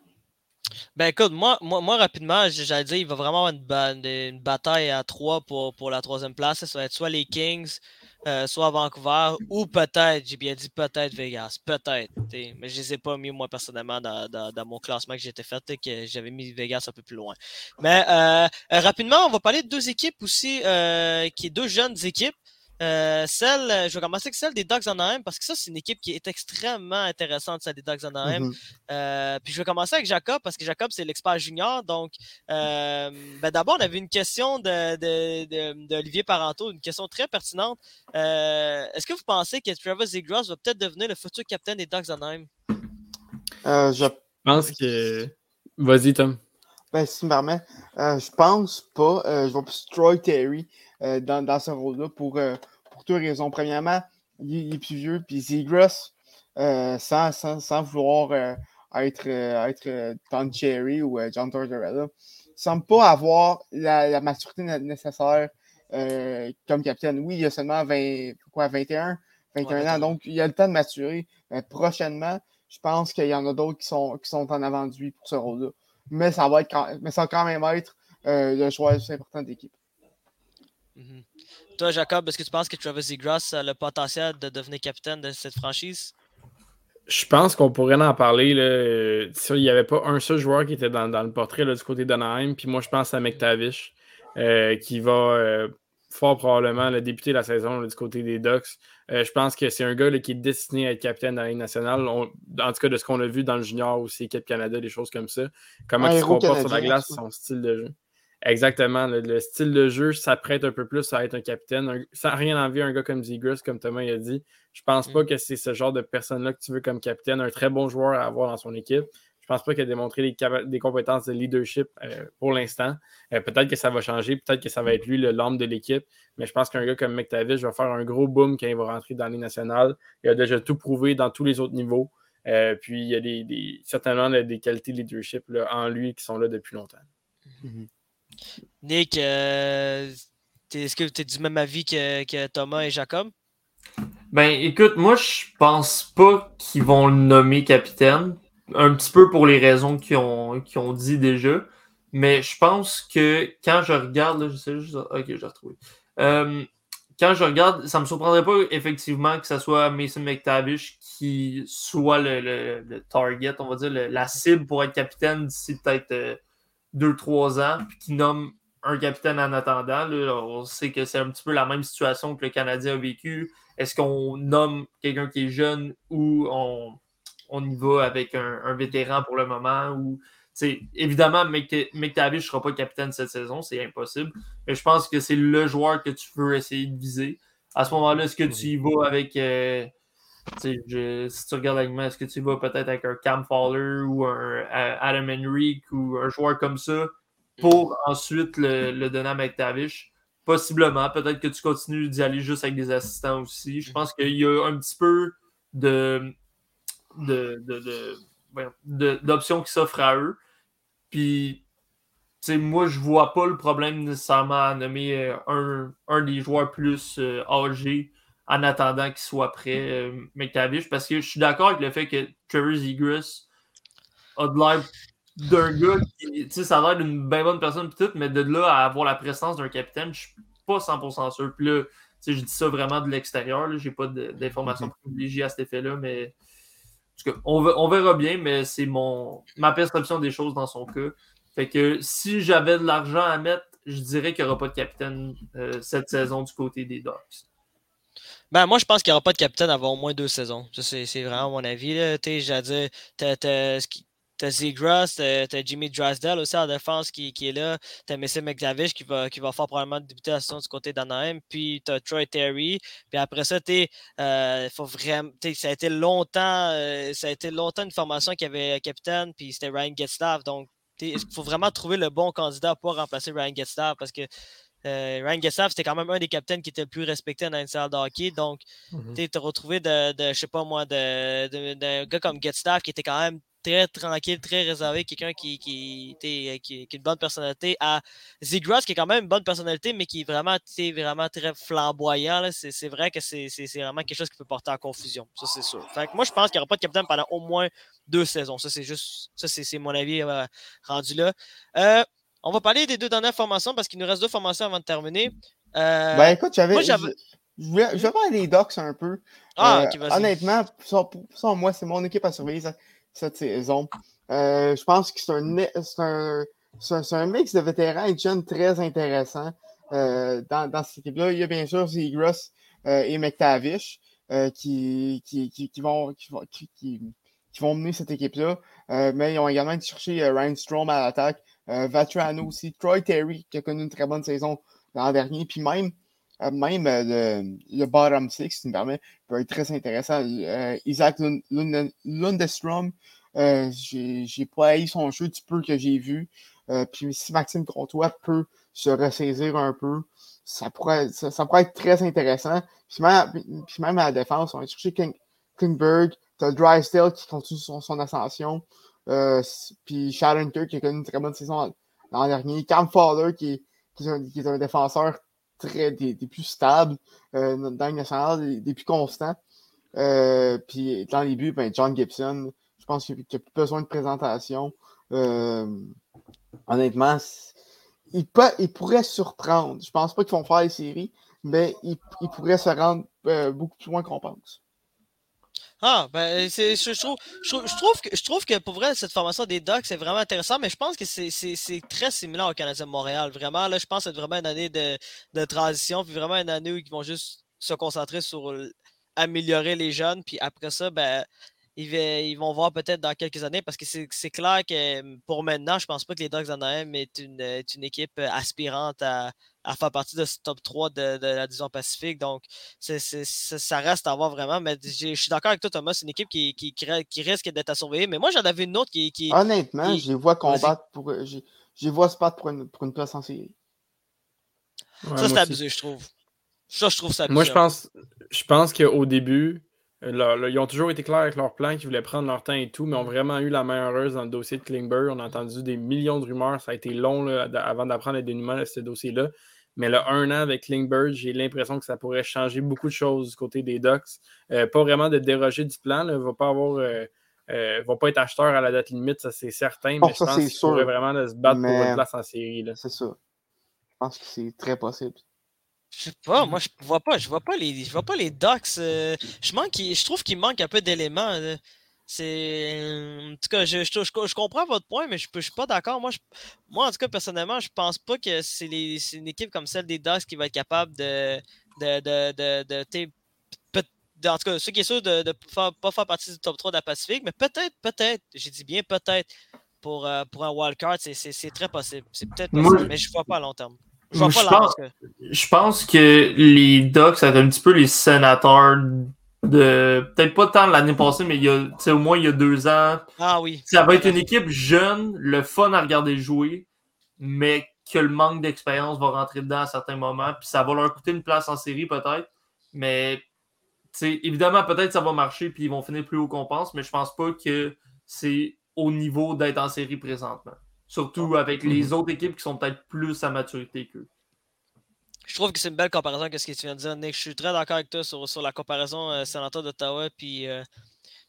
Ben écoute, moi, moi, moi rapidement, j'allais dire, il va vraiment avoir une, ba- une bataille à trois pour, pour la troisième place. Ça va être soit les Kings, euh, soit Vancouver, ou peut-être, j'ai bien dit peut-être Vegas, peut-être. T'sais. Mais je les ai pas mis, moi, personnellement, dans, dans, dans mon classement que j'étais fait, que j'avais mis Vegas un peu plus loin. Mais euh, rapidement, on va parler de deux équipes aussi, euh, qui est deux jeunes équipes. Euh, celle, je vais commencer avec celle des Ducks d'Anaheim, parce que ça, c'est une équipe qui est extrêmement intéressante, celle des Ducks d'Anaheim. Mm-hmm. Euh, puis je vais commencer avec Jacob, parce que Jacob, c'est l'expert junior. Donc, euh, ben d'abord, on avait une question de, de, de, d'Olivier Parenteau, une question très pertinente. Euh, est-ce que vous pensez que Travis Zegras va peut-être devenir le futur capitaine des Ducks d'Anaheim? Euh, je... je pense que... Vas-y, Tom. Ben, si tu me permets, euh, je pense pas. Euh, je vois plus Troy Terry euh, dans, dans ce rôle-là pour, euh, pour deux raisons. Premièrement, il, il est plus vieux, puis Zegras, euh, sans, sans, sans vouloir euh, être, euh, être euh, Don Cherry ou euh, John Tortorella, ne semble pas avoir la, la maturité nécessaire euh, comme capitaine. Oui, il a seulement vingt, quoi, vingt et un, vingt et un ouais, ans, donc il a le temps de maturer. Mais prochainement, je pense qu'il y en a d'autres qui sont, qui sont en avant de lui pour ce rôle-là. Mais ça va être quand même, mais ça va quand même être euh, le choix le plus important de l'équipe. Mm-hmm. Toi, Jacob, est-ce que tu penses que Travis Zegras a le potentiel de devenir capitaine de cette franchise? Je pense qu'on pourrait en parler. Là. Il n'y avait pas un seul joueur qui était dans, dans le portrait là, du côté d'Anaheim. Puis moi, je pense à McTavish, euh, qui va euh, fort probablement là, débuter la saison là, du côté des Ducks. Euh, je pense que c'est un gars là, qui est destiné à être capitaine de la Ligue nationale. On, en tout cas, de ce qu'on a vu dans le junior aussi, équipe Canada, des choses comme ça. Comment il se comporte sur la glace, son style de jeu. Exactement. Le, le style de jeu s'apprête un peu plus à être un capitaine. Un, sans rien envier un gars comme Zegras, comme Thomas a dit. Je pense mm. pas que c'est ce genre de personne-là que tu veux comme capitaine. Un très bon joueur à avoir dans son équipe. Je pense pas qu'il a démontré des, capa- des compétences de leadership euh, pour l'instant. Euh, peut-être que ça va changer, peut-être que ça va être lui le l'âme de l'équipe, mais je pense qu'un gars comme McTavish va faire un gros boom quand il va rentrer dans les nationales. Il a déjà tout prouvé dans tous les autres niveaux. Euh, puis il y a des, des, certainement là, des qualités de leadership là, en lui qui sont là depuis longtemps. Mm-hmm. Nick, euh, est-ce que tu es du même avis que, que Thomas et Jacob? Ben, écoute, moi, je pense pas qu'ils vont le nommer capitaine. Un petit peu pour les raisons qu'ils ont, qu'ils ont dit déjà. Mais je pense que quand je regarde... Là, je sais juste... Ok, j'ai retrouvé. Euh, quand je regarde, ça me surprendrait pas effectivement que ce soit Mason McTavish qui soit le, le, le target, on va dire, le, la cible pour être capitaine d'ici peut-être euh, deux trois ans, puis qui nomme un capitaine en attendant. Là, on sait que c'est un petit peu la même situation que le Canadien a vécu. Est-ce qu'on nomme quelqu'un qui est jeune ou on, on y va avec un, un vétéran pour le moment? Ou, évidemment, McTavish ne sera pas capitaine cette saison, c'est impossible. Mais je pense que c'est le joueur que tu veux essayer de viser. À ce moment-là, est-ce que tu y vas avec... Euh, je, si tu regardes l'alignement, est-ce que tu y vas peut-être avec un Cam Fowler ou un euh, Adam Henrique ou un joueur comme ça pour ensuite le, le donner à McTavish? Possiblement. Peut-être que tu continues d'y aller juste avec des assistants aussi. Je pense qu'il y a un petit peu de, de, de, de, de d'options qui s'offrent à eux. Puis, tu sais, moi, je vois pas le problème nécessairement à nommer un, un des joueurs plus euh, âgés en attendant qu'il soit prêt, euh, McTavish, parce que je suis d'accord avec le fait que Travis Zegras a de l'air d'un gars qui, tu sais, ça a l'air d'une bien bonne personne petite, mais de là à avoir la présence d'un capitaine, je suis pas cent pour cent sûr. Puis là, tu sais, je dis ça vraiment de l'extérieur, là, j'ai pas de, d'informations mm-hmm. privilégiées à cet effet-là, mais en tout cas, on, on verra bien, mais c'est mon ma perception des choses dans son cas. Fait que si j'avais de l'argent à mettre, je dirais qu'il n'y aura pas de capitaine euh, cette saison du côté des Ducks. Ben, moi, je pense qu'il n'y aura pas de capitaine avant au moins deux saisons. Ça, c'est, c'est vraiment mon avis. Tu sais, j'allais dire, t'as, t'as, t'as Zegras, t'as, t'as Jimmy Drysdale aussi en défense qui, qui est là. T'as Mason McTavish qui va, qui va fort probablement débuter la saison du côté d'Anaheim. Puis t'as Troy Terry. Puis après ça, t'es, euh, faut vraiment, t'es, ça a été longtemps, euh, ça a été longtemps une formation qui avait capitaine. Puis c'était Ryan Getzlaf. Donc, il faut vraiment trouver le bon candidat pour remplacer Ryan Getzlaf parce que Euh, Ryan Getzlaf, c'était quand même un des capitaines qui était le plus respecté en N C A A de hockey. Donc, mm-hmm. tu as retrouvé de, de, je sais pas moi, d'un de, de, de gars comme Getzlaf qui était quand même très tranquille, très réservé, quelqu'un qui, qui, qui, qui, qui a une bonne personnalité, à Zegras qui est quand même une bonne personnalité, mais qui est vraiment, vraiment très flamboyant. Là. C'est, c'est vrai que c'est, c'est, c'est vraiment quelque chose qui peut porter en confusion. Ça, c'est sûr. Fait que moi, je pense qu'il n'y aura pas de capitaine pendant au moins deux saisons. Ça, c'est juste, ça, c'est, c'est mon avis euh, rendu là. Euh, On va parler des deux dernières formations parce qu'il nous reste deux formations avant de terminer. Euh, ben écoute, j'avais, moi, j'avais... Je, je, voulais, je voulais parler des Ducks un peu. Ah, euh, okay, vas-y. Honnêtement, sans, sans moi, c'est mon équipe à surveiller cette, cette saison. Euh, je pense que c'est un, c'est, un, c'est, un, c'est un mix de vétérans et de jeunes très intéressant euh, dans, dans cette équipe-là. Il y a bien sûr Zegras euh, et McTavish euh, qui, qui, qui, qui vont... Qui vont qui, qui, qui vont mener cette équipe-là. Euh, mais ils ont également été chercher euh, Reinstrom à l'attaque, euh, Vatrano aussi, Troy Terry, qui a connu une très bonne saison l'an dernier, puis même, euh, même euh, le, le bottom six, si tu me permets, peut être très intéressant. Euh, Isaac Lund- Lund- Lundestrom, euh, j'ai, j'ai pas haï son jeu du peu que j'ai vu. Euh, puis si Maxime Comtois peut se ressaisir un peu, ça pourrait, ça, ça pourrait être très intéressant. Puis même, puis même à la défense, on a cherché King- Klingberg, t'as Drysdale qui continue son, son ascension. Euh, puis Sheldon Kirk qui a connu une très bonne saison l'an dernier. Cam Fowler qui, qui, est un, qui est un défenseur très, des, des plus stables euh, dans le national, des, des plus constants. Euh, puis dans les buts, ben, John Gibson, je pense qu'il n'y a plus besoin de présentation. Euh, honnêtement, il, peut, il pourrait surprendre. Je pense pas qu'ils vont faire les séries, mais il, il pourrait se rendre euh, beaucoup plus loin qu'on pense. Ah, ben, c'est, je, je, trouve, je, je, trouve que, je trouve que pour vrai, cette formation des Ducks, c'est vraiment intéressant, mais je pense que c'est, c'est, c'est très similaire au Canadien de Montréal. Vraiment, là, je pense que c'est vraiment une année de, de transition, puis vraiment une année où ils vont juste se concentrer sur améliorer les jeunes, puis après ça, ben, ils, ils vont voir peut-être dans quelques années, parce que c'est, c'est clair que pour maintenant, je pense pas que les Ducks d'Anaheim est une, est une équipe aspirante à. à faire partie de ce top trois de, de la division Pacifique. Donc, c'est, c'est, ça reste à voir vraiment. Mais je suis d'accord avec toi, Thomas. C'est une équipe qui, qui, qui risque d'être à surveiller. Mais moi, j'en avais une autre qui... qui Honnêtement, qui... je les vois combattre pour... Je, je les vois se battre pour une, pour une place en série. Ouais, ça, c'est abusé, je trouve. Ça, je trouve ça abusé. Moi, je pense, je pense qu'au début, là, là, ils ont toujours été clairs avec leur plan, qu'ils voulaient prendre leur temps et tout, mais ont vraiment eu la main heureuse dans le dossier de Klingberg. On a entendu des millions de rumeurs. Ça a été long là, avant d'apprendre le dénouement de ce dossier-là. mais le un an avec Klingberg, j'ai l'impression que ça pourrait changer beaucoup de choses du côté des Ducks. Euh, pas vraiment de déroger du plan, là. Il ne va pas avoir... Euh, Euh, va pas être acheteur à la date limite, ça c'est certain, oh, mais je pense qu'il sûr. pourrait vraiment là, se battre mais... pour une place en série. Là. C'est ça. Je pense que c'est très possible. Je sais pas, moi je vois pas, je vois pas les, je vois pas les Ducks. Euh, je manque, je trouve qu'il manque un peu d'éléments. Euh, c'est, en tout cas, je, je, je, je comprends votre point, mais je, je suis pas d'accord. Moi, je, moi en tout cas personnellement, je pense pas que c'est, les, c'est une équipe comme celle des Ducks qui va être capable de, de, de, de, de, de en tout cas, ce qui est sûr de ne pas faire partie du top trois de la Pacifique, mais peut-être, peut-être, j'ai dit bien peut-être, pour, euh, pour un wildcard, c'est, c'est, c'est très possible. C'est peut-être possible, moi, mais je ne vois pas à long terme. Je vois pas je, pense, que... je pense que les Ducks, ça va être un petit peu les Sénateurs de... Peut-être pas tant l'année passée, mais il y a, au moins il y a deux ans. Ah oui. Ça va être une équipe jeune, le fun à regarder jouer, mais que le manque d'expérience va rentrer dedans à certains moments, puis ça va leur coûter une place en série peut-être, mais... T'sais, évidemment, peut-être ça va marcher puis ils vont finir plus haut qu'on pense, mais je pense pas que c'est au niveau d'être en série présentement. Surtout oh. avec les autres équipes qui sont peut-être plus à maturité qu'eux. Je trouve que c'est une belle comparaison avec ce que tu viens de dire, Nick. Je suis très d'accord avec toi sur, sur la comparaison euh, Sénateur d'Ottawa puis, euh,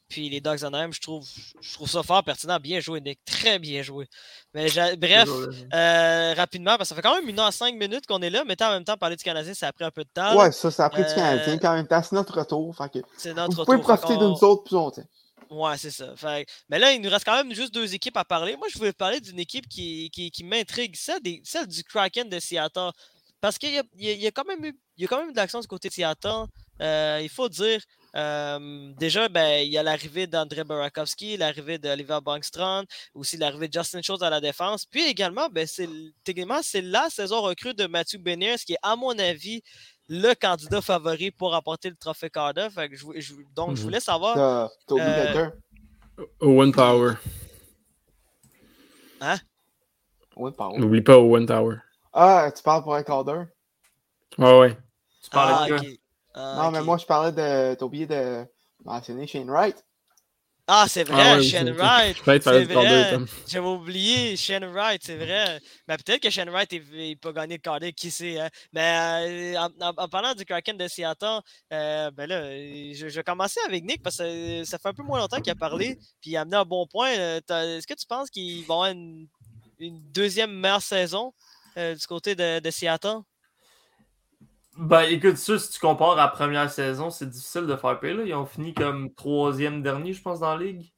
puis les Ducks d'Anaheim. Je trouve, je trouve ça fort pertinent. Bien joué, Nick. Très bien joué. Mais j'a... Bref, euh, rapidement, parce que ça fait quand même une heure cinq minutes qu'on est là, mais en même temps, parler du Canadien, ça a pris un peu de temps. Ouais, ça, ça a pris euh... du Canadien quand même. C'est notre retour. Fait que c'est notre vous retour, pouvez profiter de nous autres plus longtemps. Ouais, c'est ça. Fait... Mais là, il nous reste quand même juste deux équipes à parler. Moi, je voulais parler d'une équipe qui, qui, qui m'intrigue, celle, des... celle du Kraken de Seattle. Parce qu'il y a, il y a quand même eu, il y a quand même eu de l'action du côté de Seattle. Euh, il faut dire... Euh, déjà, ben, il y a l'arrivée d'Andrei Burakovsky, l'arrivée d'Oliver Bäckström, aussi l'arrivée de Justin Schultz à la défense. Puis également, ben, c'est, techniquement, c'est la saison recrue de Mathieu Beniers, qui est, à mon avis, le candidat favori pour remporter le trophée Calder. Fait que je, je, donc, je voulais savoir... Toby Becker. Owen Power. Hein? Owen Power. N'oublie pas Owen Power. Ah, tu parles pour un Calder? Ah ouais. Tu parles ah, avec okay. Euh, non, okay. mais moi, je parlais de... T'as oublié de mentionner Shane Wright. Ah, c'est vrai, ah, ouais, Shane c'est... Wright. C'est, c'est vrai. J'avais oublié Shane Wright, c'est vrai. Mais peut-être que Shane Wright n'est pas gagné le Calder, qui sait. Hein? Mais euh, en, en parlant du Kraken de Seattle, euh, ben là, je, je vais commencer avec Nick, parce que ça fait un peu moins longtemps qu'il a parlé, puis il a amené un bon point. Est-ce que tu penses qu'ils vont avoir une, une deuxième meilleure saison euh, du côté de, de Seattle? Ben, écoute, ça, si tu compares à la première saison, c'est difficile de faire pire. Là. Ils ont fini comme troisième dernier, je pense, dans la Ligue.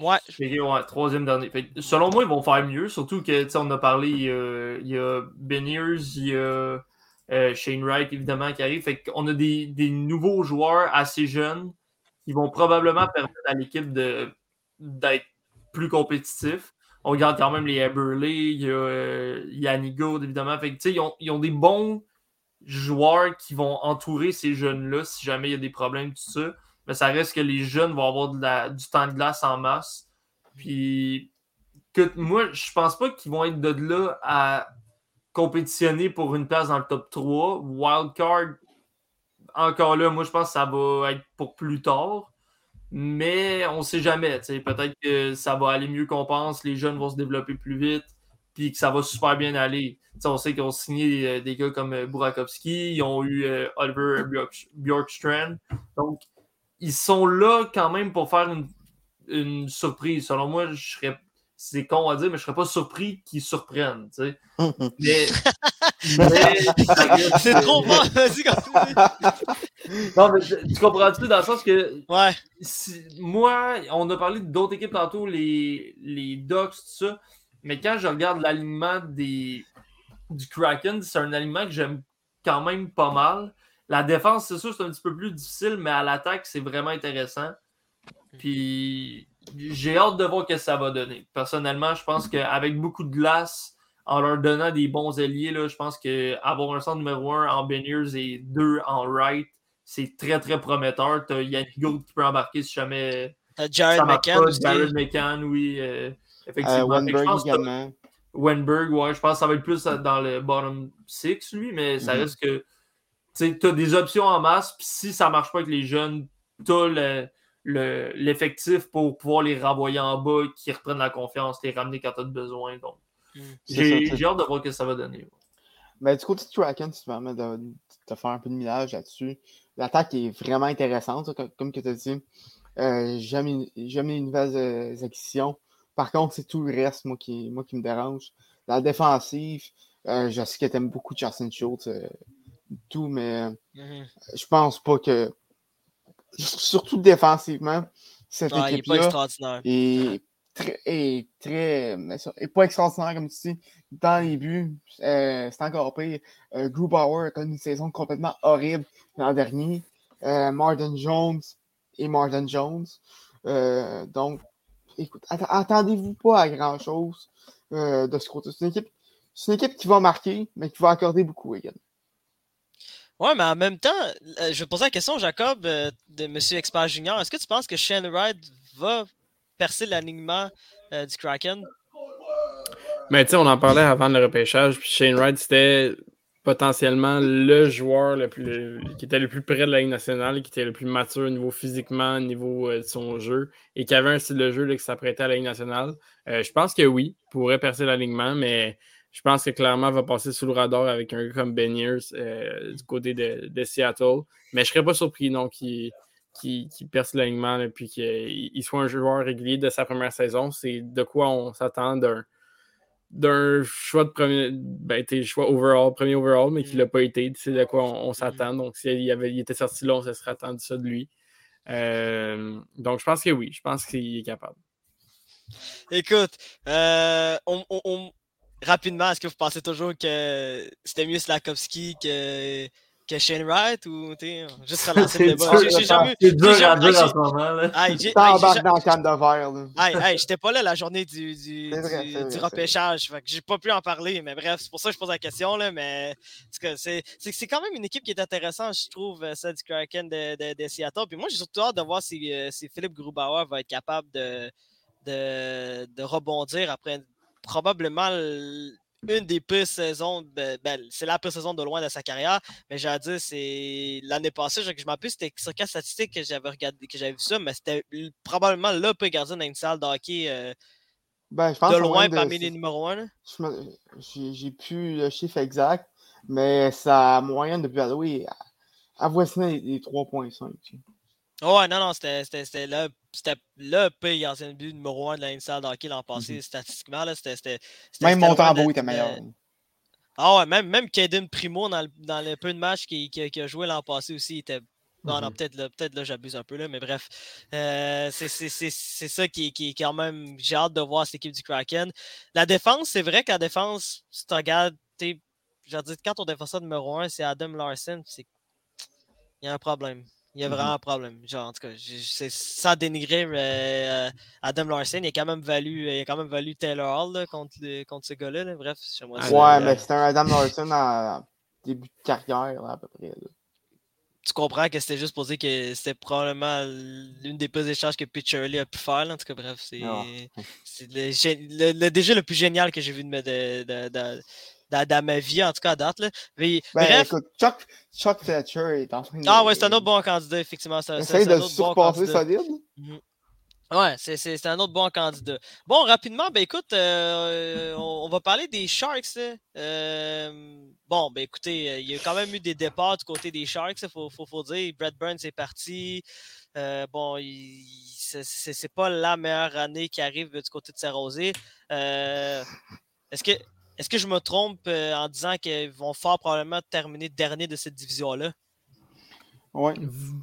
Ouais. Fait, ouais troisième dernier. Fait, selon moi, ils vont faire mieux, surtout que, tu sais, on a parlé, il y a, il y a Beniers, il y a euh, Shane Wright, évidemment, qui arrive. Fait qu'on a des, des nouveaux joueurs assez jeunes qui vont probablement permettre à l'équipe de, d'être plus compétitif. On regarde quand même les Eberle, il y a euh, Yanni Gourde, évidemment. Fait que, tu sais, ils ont, ils ont des bons... joueurs qui vont entourer ces jeunes-là si jamais il y a des problèmes, tout ça. Mais ça reste que les jeunes vont avoir de la, du temps de glace en masse. Puis, que, moi, je pense pas qu'ils vont être de là à compétitionner pour une place dans le top trois. Wildcard, encore là, moi, je pense que ça va être pour plus tard. Mais on sait jamais. T'sais. Peut-être que ça va aller mieux qu'on pense. Les jeunes vont se développer plus vite. Puis que ça va super bien aller. T'sais, on sait qu'ils ont signé euh, des gars comme euh, Burakovsky, ils ont eu euh, Oliver Bjork- Bjorkstrand. Donc, ils sont là quand même pour faire une, une surprise. Selon moi, je serais, c'est con à dire, mais je serais pas surpris qu'ils surprennent. T'sais. mais, mais... c'est trop bon, vas-y, continue. Non, mais tu comprends-tu dans le sens que ouais. si, moi, on a parlé d'autres équipes tantôt, les, les Ducks, tout ça. Mais quand je regarde l'alignement des... du Kraken, c'est un alignement que j'aime quand même pas mal. La défense, c'est sûr, c'est un petit peu plus difficile, mais à l'attaque, c'est vraiment intéressant. Puis j'ai hâte de voir ce que ça va donner. Personnellement, je pense qu'avec beaucoup de glace, en leur donnant des bons ailiers, là, je pense qu'avoir un centre numéro un en Beniers et deux en Wright, c'est très, très prometteur. T'as Yannick Gourde qui peut embarquer si jamais... T'as Jared McCann. Jared McCann, oui... Euh... Effectivement, euh, Wenberg, je pense que... Wenberg, ouais, je pense que ça va être plus dans le bottom six, lui, mais ça mm-hmm. reste que tu as des options en masse, puis si ça ne marche pas avec les jeunes, tu as le, le, l'effectif pour pouvoir les renvoyer en bas, qu'ils reprennent la confiance, les ramener quand tu as besoin. Donc, mm. j'ai, ça, j'ai hâte de voir ce que ça va donner. Ouais. Mais du côté de Kraken, si tu permets de, de faire un peu de millage là-dessus, l'attaque est vraiment intéressante, comme, comme tu as dit. Euh, j'aime, j'aime les nouvelles acquisitions. Par contre, c'est tout le reste, moi, qui, moi, qui me dérange. La défensive, euh, je sais que tu aimes beaucoup Justin Schultz, euh, tout, mais mm-hmm. je pense pas que... Surtout défensivement, cette ah, équipe-là est, tr- est très... est pas extraordinaire, comme tu dis. Dans les buts, euh, c'est encore pire. Euh, Grubauer a connu une saison complètement horrible l'an dernier. Euh, Martin Jones et Martin Jones. Euh, donc, écoute, att- attendez-vous pas à grand-chose euh, de ce côté. C'est une équipe, c'est une équipe qui va marquer, mais qui va accorder beaucoup également. Oui, mais en même temps, euh, je vais poser la question, Jacob, euh, de M. Expert Junior. Est-ce que tu penses que Shane Wright va percer l'alignement euh, du Kraken? Mais tu sais, on en parlait avant le repêchage. Puis Shane Wright, c'était potentiellement le joueur le plus, le, qui était le plus près de la Ligue nationale, qui était le plus mature au niveau physiquement, au niveau euh, de son jeu, et qui avait un style de jeu là, qui s'apprêtait à la Ligue nationale. Euh, je pense que oui, pourrait percer l'alignement, mais... Je pense que clairement, il va passer sous le radar avec un gars comme Beniers euh, du côté de, de Seattle. Mais je ne serais pas surpris non qu'il, qu'il, qu'il perce l'alignement et puis qu'il il soit un joueur régulier de sa première saison. C'est de quoi on s'attend d'un, d'un choix de premier, ben, choix overall, premier overall, mais qu'il ne l'a pas été. C'est de quoi on, on s'attend. Donc, s'il il avait, il était sorti là, on se serait attendu ça de lui. Euh, donc, je pense que oui. Je pense qu'il est capable. Écoute, euh, on... on... Rapidement, est-ce que vous pensez toujours que c'était mieux Slafkovský que, que Shane Wright ou t'es juste relancer le débat? J'ai, j'ai jamais eu. C'est dur à dire en ce moment là. Aïe, j'ai, aïe, dans le canne de verre là. Aïe, aïe, j'étais pas là la journée du, du, vrai, du, vrai, du repêchage, fait que j'ai pas pu en parler. Mais bref, c'est pour ça que je pose la question là. Mais c'est c'est, c'est, c'est quand même une équipe qui est intéressante, je trouve, celle du Kraken de, de, de Seattle. Puis moi, j'ai surtout hâte de voir si, si Philippe Grubauer va être capable de de, de rebondir après. Probablement une des pires saisons, de, ben, c'est la pire saison de loin de sa carrière, mais j'ai à dire, c'est l'année passée, je, je m'en rappelle, c'était sur quelle statistique que j'avais regardé, que j'avais vu ça, mais c'était probablement le pire gardien dans une salle de hockey euh, ben, je pense de loin de, parmi les numéros un. J'ai, j'ai plus le chiffre exact, mais sa moyenne de Buffalo est avoisinant les, les trois virgule cinq. Tu sais. Oh ouais, non, non, c'était, c'était, c'était le, c'était le pire gardien de but numéro un de la N H L de hockey l'an passé, mm-hmm. statistiquement. Là, c'était, c'était, c'était, même Montembeau était meilleur. Ah ouais, même, même Kaden Primo, dans le, dans le peu de matchs qu'il, qu'il a joué l'an passé aussi, il était... Non, non, peut-être là, peut-être là, j'abuse un peu là, mais bref, euh, c'est, c'est, c'est, c'est ça qui, qui est quand même... J'ai hâte de voir cette équipe du Kraken. La défense, c'est vrai que la défense, si tu regardes, tu sais, quand ton défenseur numéro un, c'est Adam Larsson, c'est... il y a un problème. Il y a vraiment un problème. Genre, en tout cas, je, c'est, sans dénigrer euh, Adam Larsson, il a quand même valu, il a quand même valu Taylor Hall là, contre, le, contre ce gars-là. Là. Bref, je moi. Ouais, mais c'était un Adam Larsson en début de carrière, là, à peu près. Là. Tu comprends que c'était juste pour dire que c'était probablement l'une des pires échanges que Pete Shirley a pu faire. Là. En tout cas, bref, c'est, c'est le, le, le D G le plus génial que j'ai vu de, de, de, de Dans, dans ma vie, en tout cas, à date. Là. Mais, ben, bref. Écoute, Chuck, Chuck Fletcher est en train de... Ah ouais, c'est un autre bon candidat, effectivement. C'est, c'est, c'est un de autre bon candidat. Solide. Mm-hmm. Ouais, c'est, c'est, c'est un autre bon candidat. Bon, rapidement, ben écoute, euh, on, on va parler des Sharks. Euh, bon, ben écoutez, il y a quand même eu des départs du côté des Sharks, il faut, faut, faut dire. Brad Burns est parti. Euh, bon, il, c'est, c'est, c'est pas la meilleure année qui arrive du côté de Sarrosé. Euh, est-ce que... Est-ce que je me trompe euh, en disant qu'ils vont fort probablement terminer dernier de cette division-là? Oui.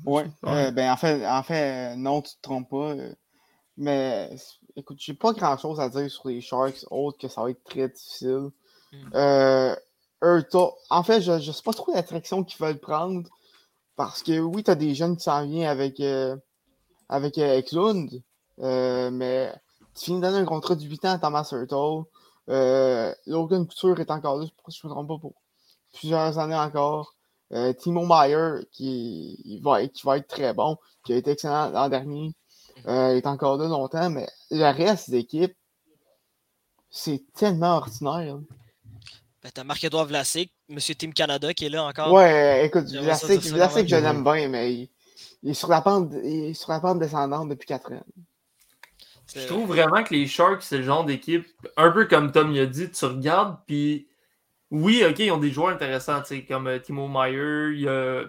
Ouais. Euh, ben, en fait, en fait, non, tu ne te trompes pas. Euh, mais écoute, j'ai pas grand-chose à dire sur les Sharks, autre que ça va être très difficile. Mm. Euh, eux, en fait, je ne sais pas trop l'attraction qu'ils veulent prendre. Parce que oui, tu as des jeunes qui s'en viennent avec, euh, avec euh, Eklund. Euh, mais tu finis de donner un contrat de huit ans à Thomas Laffont. Euh, Logan Couture est encore là, je ne me trompe pas, pour plusieurs années encore. Euh, Timo Meier, qui, il va, qui va être très bon, qui a été excellent l'an dernier, euh, est encore là longtemps, mais le reste d'équipe, c'est tellement ordinaire. Ben, t'as Marc-Édouard Vlasic, Monsieur Team Canada, qui est là encore. Ouais, écoute, Vlasic, Vlasic je l'aime bien, mais il, il, est sur la pente, il est sur la pente descendante depuis quatre ans. C'est... Je trouve vraiment que les Sharks, c'est le genre d'équipe, un peu comme Tom l'a dit, tu regardes, puis Oui, OK, ils ont des joueurs intéressants, comme euh, Timo Meier, il y a...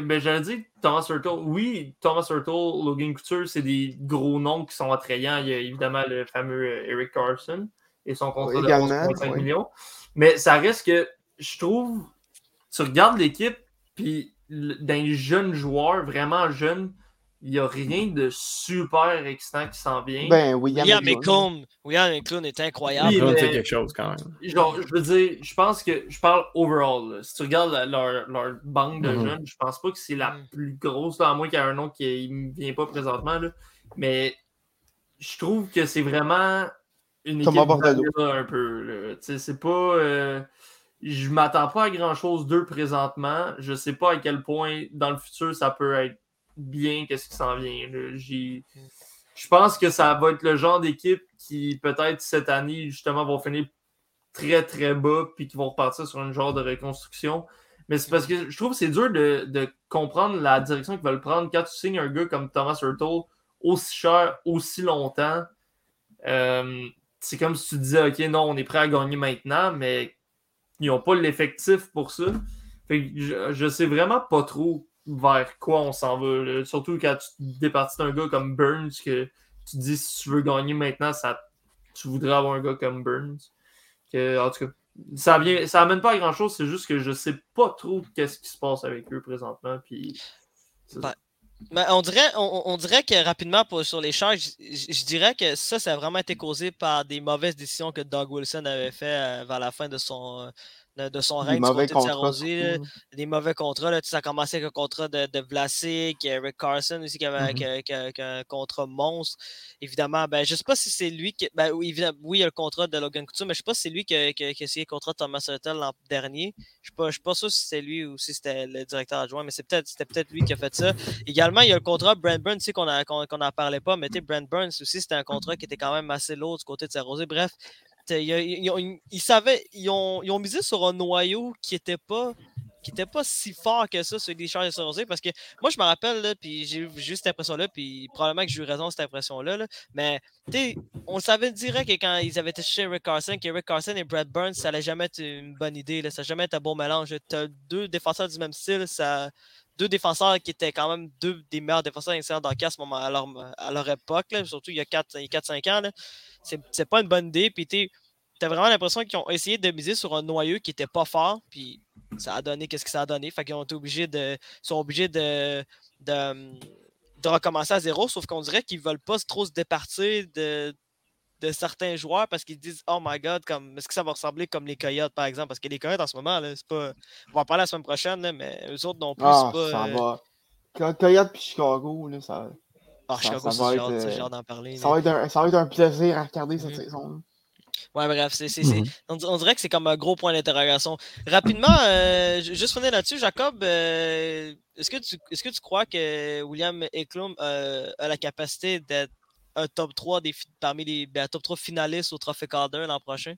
Mais j'allais dire Thomas Hurtle. Oui, Thomas Hurtle, Logan Couture, c'est des gros noms qui sont attrayants. Il y a évidemment le fameux Eric Carlson et son contrat oui, de onze virgule cinq oui. millions. Mais ça reste que, je trouve, tu regardes l'équipe, puis d'un jeune joueur, vraiment jeune, il n'y a rien de super excitant qui s'en vient. Ben, William McComb William McClone est incroyable. Il fait quelque chose quand même. Genre, je veux dire, je pense que je parle overall. Là. Si tu regardes la, leur, leur banque de mm-hmm. jeunes, je pense pas que c'est la plus grosse, là, à moins qu'il y ait un nom qui ne vient pas présentement. Là. Mais je trouve que c'est vraiment une équipe là, un peu. C'est pas. Euh, je m'attends pas à grand chose d'eux présentement. Je sais pas à quel point dans le futur ça peut être. Bien, qu'est-ce qui s'en vient. J'ai... Je pense que ça va être le genre d'équipe qui, peut-être, cette année, justement, vont finir très, très bas puis qui vont repartir sur une genre de reconstruction. Mais c'est parce que je trouve que c'est dur de, de comprendre la direction qu'ils veulent prendre quand tu signes un gars comme Thomas Hurtle aussi cher, aussi longtemps. Euh, c'est comme si tu disais, OK, non, on est prêt à gagner maintenant, mais ils n'ont pas l'effectif pour ça. Fait que je, je sais vraiment pas trop vers quoi on s'en va. Là. Surtout quand tu te départis d'un gars comme Burns, que tu te dis si tu veux gagner maintenant, ça, tu voudrais avoir un gars comme Burns. Que, en tout cas, ça vient, ça amène pas à grand-chose, c'est juste que je sais pas trop qu'est-ce qui se passe avec eux présentement. Puis, ben, ben on, dirait, on, on dirait que rapidement, pour, sur les charges, je, je dirais que ça, ça a vraiment été causé par des mauvaises décisions que Doug Wilson avait fait euh, vers la fin de son... Euh, de son règne du côté de Sarrosie, là, des mauvais contrats. Là, ça a commencé avec un contrat de, de Vlasic, Rick Carson aussi, qui avait mm-hmm. un contrat monstre. Évidemment, ben, je ne sais pas si c'est lui qui... Ben, oui, oui, il y a le contrat de Logan Couture, mais je ne sais pas si c'est lui qui a, qui, qui a signé le contrat de Thomas Hurtle l'an dernier. Je ne suis pas sûr si c'était lui ou si c'était le directeur adjoint, mais c'est peut-être, c'était peut-être lui qui a fait ça. Également, il y a le contrat de Brent Burns, tu sais, qu'on n'en parlait pas, mais Brent Burns aussi, c'était un contrat qui était quand même assez lourd du côté de Sarrosie. Bref, Ils, ils, ils, ils, savaient, ils, ont, ils ont misé sur un noyau qui n'était pas, qui était pas si fort que ça sur les charges de Sarrosie, parce que moi je me rappelle là, puis j'ai eu juste cette impression-là, puis probablement que j'ai eu raison de cette impression-là, là, mais on savait direct que quand ils avaient touché Rick Carson, que Rick Carson et Brad Burns, ça allait jamais être une bonne idée, là, ça allait jamais être un bon mélange. T'as deux défenseurs du même style, ça... Deux défenseurs qui étaient quand même deux des meilleurs défenseurs initialement dans le cas à, ce moment, à, leur, à leur époque, là, surtout il y a quatre à cinq ans. Là, c'est, c'est pas une bonne idée. Puis t'as vraiment l'impression qu'ils ont essayé de miser sur un noyau qui était pas fort. Puis ça a donné qu'est-ce que ça a donné. Fait qu'ils ont été obligés de. sont obligés de, de, de recommencer à zéro. Sauf qu'on dirait qu'ils veulent pas trop se départir de. de certains joueurs parce qu'ils disent oh my god, comme est-ce que ça va ressembler comme les Coyotes par exemple, parce que les Coyotes en ce moment là, c'est pas, on va en parler la semaine prochaine là, mais eux autres non plus ah, c'est pas ça euh... va Coyotes puis Chicago là, ça ah, Chicago ça, ça c'est, va être, genre, c'est genre d'en parler ça va, être un, ça va être un plaisir à regarder cette mm-hmm. saison là. Ouais, bref, c'est, c'est, c'est... On, on dirait que c'est comme un gros point d'interrogation. Rapidement, euh, juste finir là-dessus, Jacob, euh, est-ce que tu est-ce que tu crois que William Eklund euh, a la capacité d'être un top trois des, parmi les ben, top trois finalistes au Trophée Calder l'an prochain?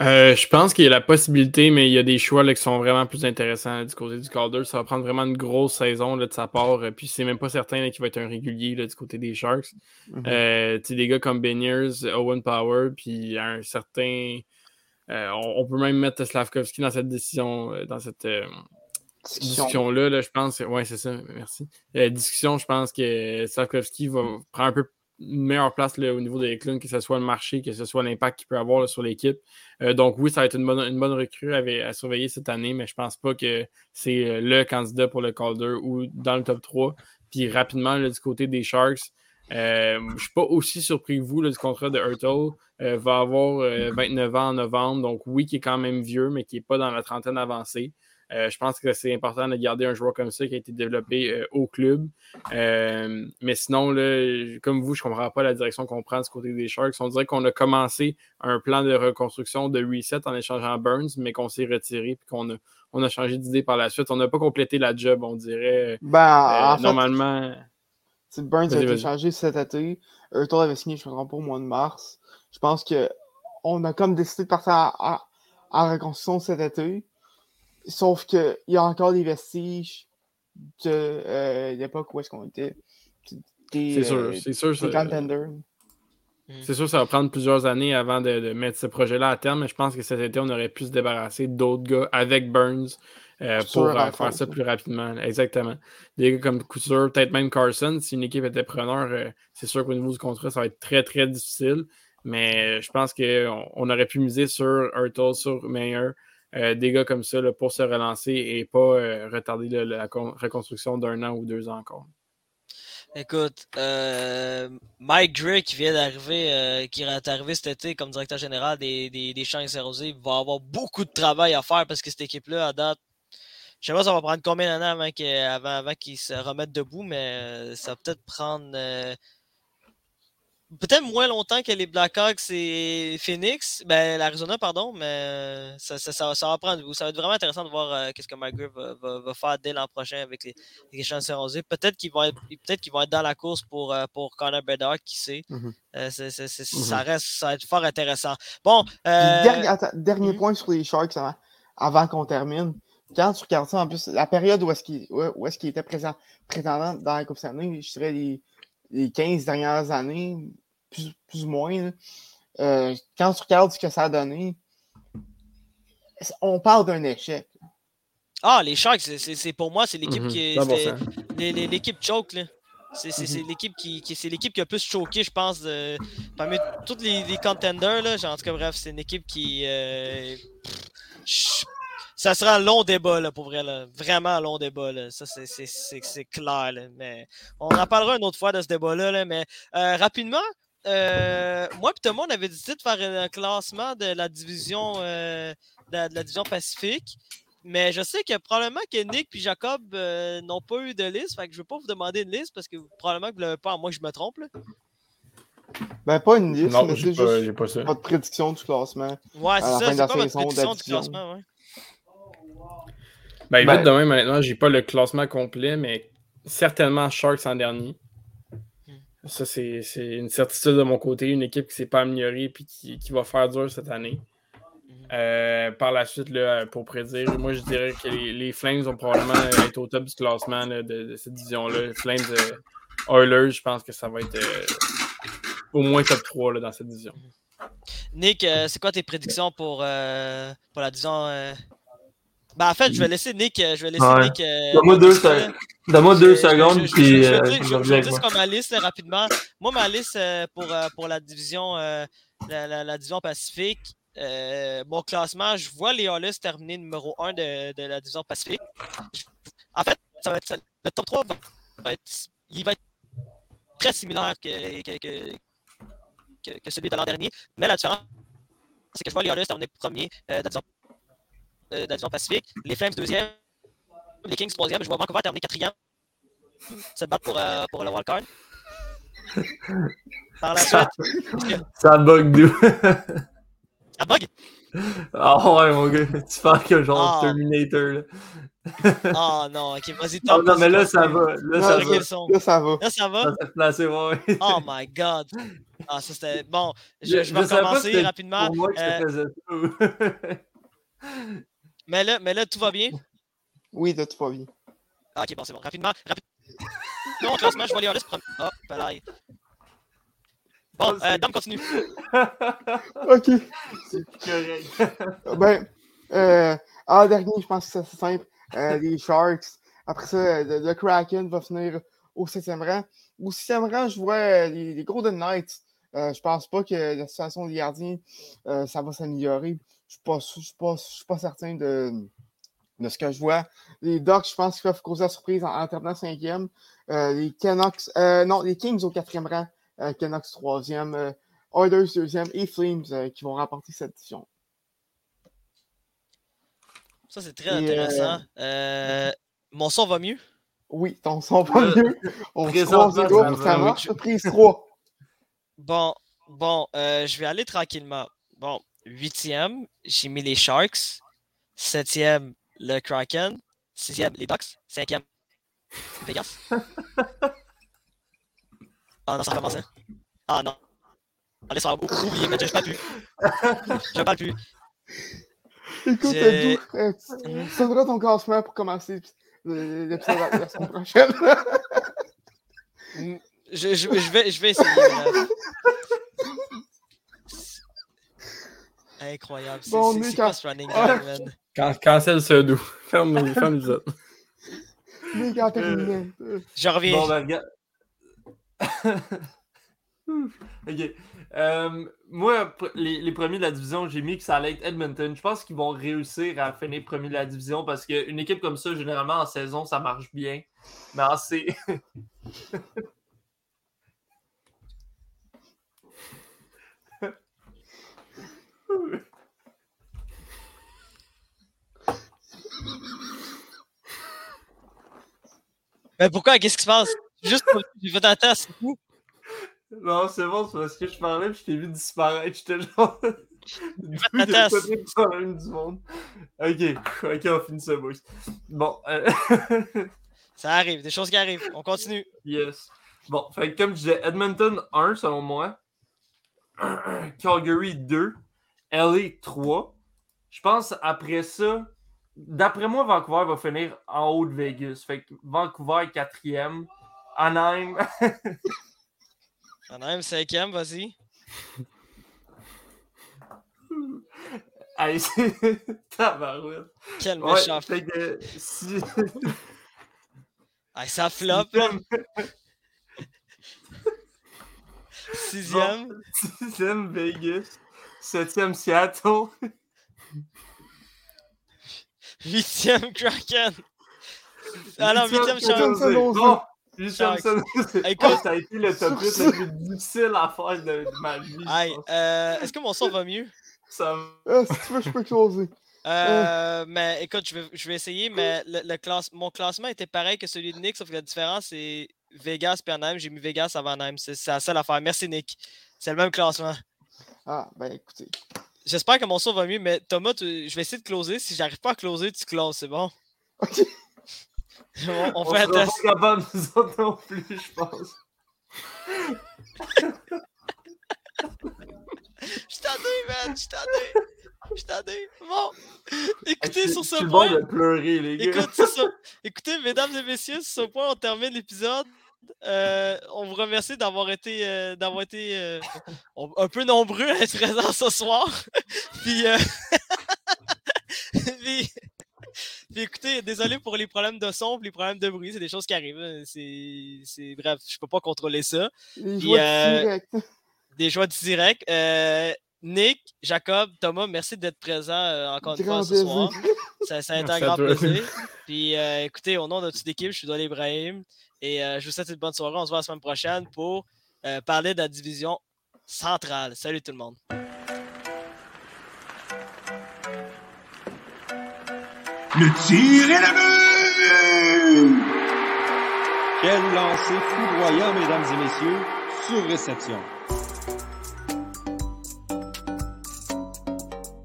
Euh, je pense qu'il y a la possibilité, mais il y a des choix là, qui sont vraiment plus intéressants là, du côté du Calder. Ça va prendre vraiment une grosse saison là, de sa part. Euh, puis c'est même pas certain là, qu'il va être un régulier là, du côté des Sharks. Mm-hmm. Euh, tu sais, des gars comme Beniers, Owen Power, puis un certain... Euh, on, on peut même mettre Slavkovski dans cette décision, dans cette... Euh, discussion-là, là, je pense que... Oui, c'est ça, merci. La discussion, je pense que Sarkovski va prendre un peu une meilleure place là, au niveau des Eklund, que ce soit le marché, que ce soit l'impact qu'il peut avoir là, sur l'équipe. Euh, donc oui, ça va être une bonne, une bonne recrue à, à surveiller cette année, mais je pense pas que c'est le candidat pour le Calder ou dans le top trois. Puis rapidement, là, du côté des Sharks, euh, je ne suis pas aussi surpris que vous là, du contrat de Hurtle. Euh, va avoir euh, vingt-neuf ans en novembre, donc oui, qui est quand même vieux, mais qui n'est pas dans la trentaine avancée. Euh, je pense que c'est important de garder un joueur comme ça qui a été développé euh, au club. Euh, mais sinon, là, comme vous, je ne comprends pas la direction qu'on prend du côté des Sharks. On dirait qu'on a commencé un plan de reconstruction, de reset en échangeant Burns, mais qu'on s'est retiré et qu'on a, on a changé d'idée par la suite. On n'a pas complété la job, on dirait. Ben, euh, normalement. Fait, Burns a été changé cet été. Hurtle avait signé, je ne me trompe pas, au mois de mars. Je pense qu'on a comme décidé de partir à la reconstruction cet été. Sauf qu'il y a encore des vestiges de euh, l'époque où est-ce qu'on était. Des, c'est sûr, euh, c'est sûr. Des contenders. Mm. C'est sûr que ça va prendre plusieurs années avant de, de mettre ce projet-là à terme, mais je pense que cet été, on aurait pu se débarrasser d'autres gars avec Burns euh, pour euh, faire compte. Ça plus rapidement. Exactement. Des gars comme Couture, peut-être même Carson, si une équipe était preneur, euh, c'est sûr qu'au niveau du contrat, ça va être très, très difficile. Mais je pense qu'on on aurait pu miser sur Hurtle, sur Meyer, euh, des gars comme ça là, pour se relancer et pas euh, retarder le, la con- reconstruction d'un an ou deux ans encore. Écoute, euh, Mike Drake qui vient d'arriver, euh, qui est arrivé cet été comme directeur général des, des, des Champs-Saint-Rosés, va avoir beaucoup de travail à faire parce que cette équipe-là, à date, je ne sais pas ça va prendre combien d'années avant, qu'il, avant, avant qu'ils se remettent debout, mais ça va peut-être prendre euh, peut-être moins longtemps que les Blackhawks et Phoenix, ben l'Arizona, pardon, mais ça, ça, ça, ça va prendre. Ça va être vraiment intéressant de voir euh, qu'est-ce que McGregor va, va, va faire dès l'an prochain avec les, les Champs-Saint-Rosés. Peut-être qu'ils vont être, peut-être qu'ils vont être dans la course pour, euh, pour Connor Bedard, qui sait. Mm-hmm. Euh, c'est, c'est, c'est, mm-hmm. Ça reste, ça va être fort intéressant. Bon, euh... dernier, attends, dernier mm-hmm. point sur les Sharks avant, avant qu'on termine. Quand tu regardes ça, en plus, la période où est-ce qu'il, où est-ce qu'il était présent, prétendant dans la Coupe Stanley, je dirais les, les quinze dernières années, Plus, plus ou moins, là. Euh, quand tu regardes ce que ça a donné, on parle d'un échec. Ah, les Sharks, c'est, c'est, c'est pour moi, c'est l'équipe mm-hmm. qui est... Bon les, les, l'équipe choke, là. C'est, c'est, mm-hmm. c'est, l'équipe qui, qui, c'est l'équipe qui a le plus choqué, je pense, de, parmi tous les, les contenders, là. En tout cas, bref, c'est une équipe qui... Euh, pff, ça sera un long débat, là, pour vrai, là. Vraiment un long débat, là. Ça, c'est, c'est, c'est, c'est clair, là. Mais on en parlera une autre fois de ce débat-là, là. Mais euh, rapidement... Euh, moi et Thomas, on avait décidé de faire un classement de la division euh, de, la, de la division Pacifique, mais je sais que probablement que Nick et Jacob euh, n'ont pas eu de liste, fait que je ne veux pas vous demander une liste parce que probablement que vous ne l'avez pas, à moins que je me trompe. Là. Ben, pas une liste, non, mais c'est pas, juste pas, ça. Pas de prédiction du classement. Ouais, c'est ça, c'est pas votre prédiction du classement. Ouais. Ben, écoute, ben... demain, maintenant, j'ai pas le classement complet, mais certainement Sharks en dernier. Ça, c'est, c'est une certitude de mon côté. Une équipe qui ne s'est pas améliorée et qui, qui va faire dur cette année. Euh, par la suite, là, pour prédire, moi, je dirais que les, les Flames vont probablement être au top du classement là, de, de cette division-là. Les Flames euh, Oilers, je pense que ça va être euh, au moins top trois là, dans cette division. Nick, euh, c'est quoi tes prédictions pour, euh, pour la division... Euh... Ben, en fait, je vais laisser Nick... Je vais laisser ouais. Nick euh, Donne-moi deux secondes. Donne-moi deux secondes. Je vais dire ce qu'on ma liste rapidement. Moi, ma liste euh, pour, euh, pour la division euh, la, la, la division Pacifique, euh, mon classement, je vois les Oilers terminer numéro un de, de la division Pacifique. En fait, ça va être, le top trois va être, il va être très similaire que, que, que, que, que celui de l'an dernier. Mais la différence, c'est que je vois les Oilers terminer premier euh, de la division de la division Pacifique, les Flames deuxième, les Kings troisième, je vois Vancouver terminer quatrième. Ça bat pour, euh, pour le wildcard. Par la ça, suite. Ça bug d'où? Ça bug? Ah oh, ouais, mon gars, tu parles que genre oh. Terminator. Ah oh, non, ok, vas-y, Tom. Oh, non, mais là, ça va. Là, non, ça va. Là, ça va. Là, ça va. Là, c'est bon, oui. Oh my god. Ah, ça c'était. Bon, je, je vais recommencer rapidement. Pour moi, que euh... je te faisais tout. Mais là, mais là, tout va bien? Oui, là, tout va bien. Ah, ok, bon, c'est bon. Rapidement, rapidement. Non, classement, je vois les Hollis premier. Oh, palaille. Bon, euh, Dom, continue. Ok. C'est correct. Ben, euh, en dernier, je pense que ça, c'est simple. Euh, les Sharks. Après ça, le, le Kraken va finir au septième rang. Au sixième rang, je vois les, les Golden Knights. Euh, je pense pas que la situation des gardiens, euh, ça va s'améliorer. Je ne suis pas, pas certain de, de ce que je vois. Les Ducks, je pense qu'ils peuvent causer la surprise en, en terminant cinquième. Euh, les Canucks, euh, non, les Kings au quatrième rang, euh, Canucks troisième, euh, Oilers deuxième et Flames euh, qui vont remporter cette division. Ça, c'est très et, intéressant. Euh, euh, mon son va mieux? Oui, ton son va euh, mieux. On se croise les groupes, ça marche. Prise trois. Bon, bon, euh, je vais aller tranquillement. Bon. Huitième, j'ai mis les Sharks. Septième, le Kraken. Sixième, les Ducks. Cinquième, Vegas. Ah non, ça commence. Hein? Ah non. Allez, ça va beaucoup. Oubliez, mais je ne parle plus. Je ne parle plus. Écoute, je... euh, tu sauveras ton classement pour commencer l'épisode de la semaine prochaine. je, je, je, vais, je vais essayer. Là. Incroyable. C'est, bon, c'est, c'est quoi ce running gag, man? Quand, cancel ce doux. Ferme les femmes, vous êtes. Euh, je reviens. Bon, ben, regarde. OK. Euh, moi, les, les premiers de la division, j'ai mis que ça allait être Edmonton. Je pense qu'ils vont réussir à finir premier de la division parce qu'une équipe comme ça, généralement, en saison, ça marche bien. Mais en C... Mais pourquoi? Qu'est-ce qui se passe? Juste pour que tu vas t'entendre, c'est fou. Non, c'est bon, c'est parce que je parlais et je t'ai vu disparaître. J'étais genre... Pas de côté problème du monde. OK, OK, on finit ça, boys. Bon. Euh... ça arrive, des choses qui arrivent. On continue. Yes. Bon, fait, comme je disais, Edmonton un, selon moi. Calgary deux. L A trois. Je pense, après ça... D'après moi, Vancouver va finir en haut de Vegas. Fait que Vancouver quatrième. Anaheim... Anaheim cinquième, vas-y. Allez, c'est... Tabarouette. Quel méchant. Ouais, fait que... Si... Allez, ça flop, là. Sixième. Bon, sixième, Vegas. Septième, Seattle. Huitième, Kraken. Ah non, huitième, Charles. Ça, écoute, ça a été le top huit le plus difficile à faire de, de ma vie. Aye, euh, est-ce que mon son va mieux? Ça va. Si tu veux, je peux closer. Euh, mais écoute, je vais, je vais essayer, mais le, le classe, mon classement était pareil que celui de Nick, sauf que la différence, c'est Vegas et Anaheim. J'ai mis Vegas avant Anaheim. C'est, c'est la seule affaire. Merci, Nick. C'est le même classement. Ah, ben écoutez. J'espère que mon son va mieux, mais Thomas, tu, je vais essayer de closer. Si j'arrive pas à closer, tu closes, c'est bon? OK. On, on fait un test. Pas nous autres non plus, je pense. Je t'adore, man. Je t'adore. Je t'adore. Bon. Écoutez, c'est, sur ce point... Bon de pleurer, les gars. Écoute, ça. Écoutez, mesdames et messieurs, sur ce point, on termine l'épisode. Euh, on vous remercie d'avoir été, euh, d'avoir été euh, un peu nombreux à être présents ce soir. Puis... Euh... Puis... Puis écoutez, désolé pour les problèmes de son, les problèmes de bruit, c'est des choses qui arrivent. C'est, c'est bref, je peux pas contrôler ça. Des Puis, joies euh, directes. Des joies directes. Euh, Nick, Jacob, Thomas, merci d'être présents euh, encore une fois ce soir. Ça, ça a été un grand plaisir. Puis euh, écoutez, au nom de toute l'équipe, je suis Dolé Ibrahim et euh, je vous souhaite une bonne soirée. On se voit la semaine prochaine pour euh, parler de la division centrale. Salut tout le monde. Le tir est la vue! Quel lancer foudroyant, mesdames et messieurs, sur réception.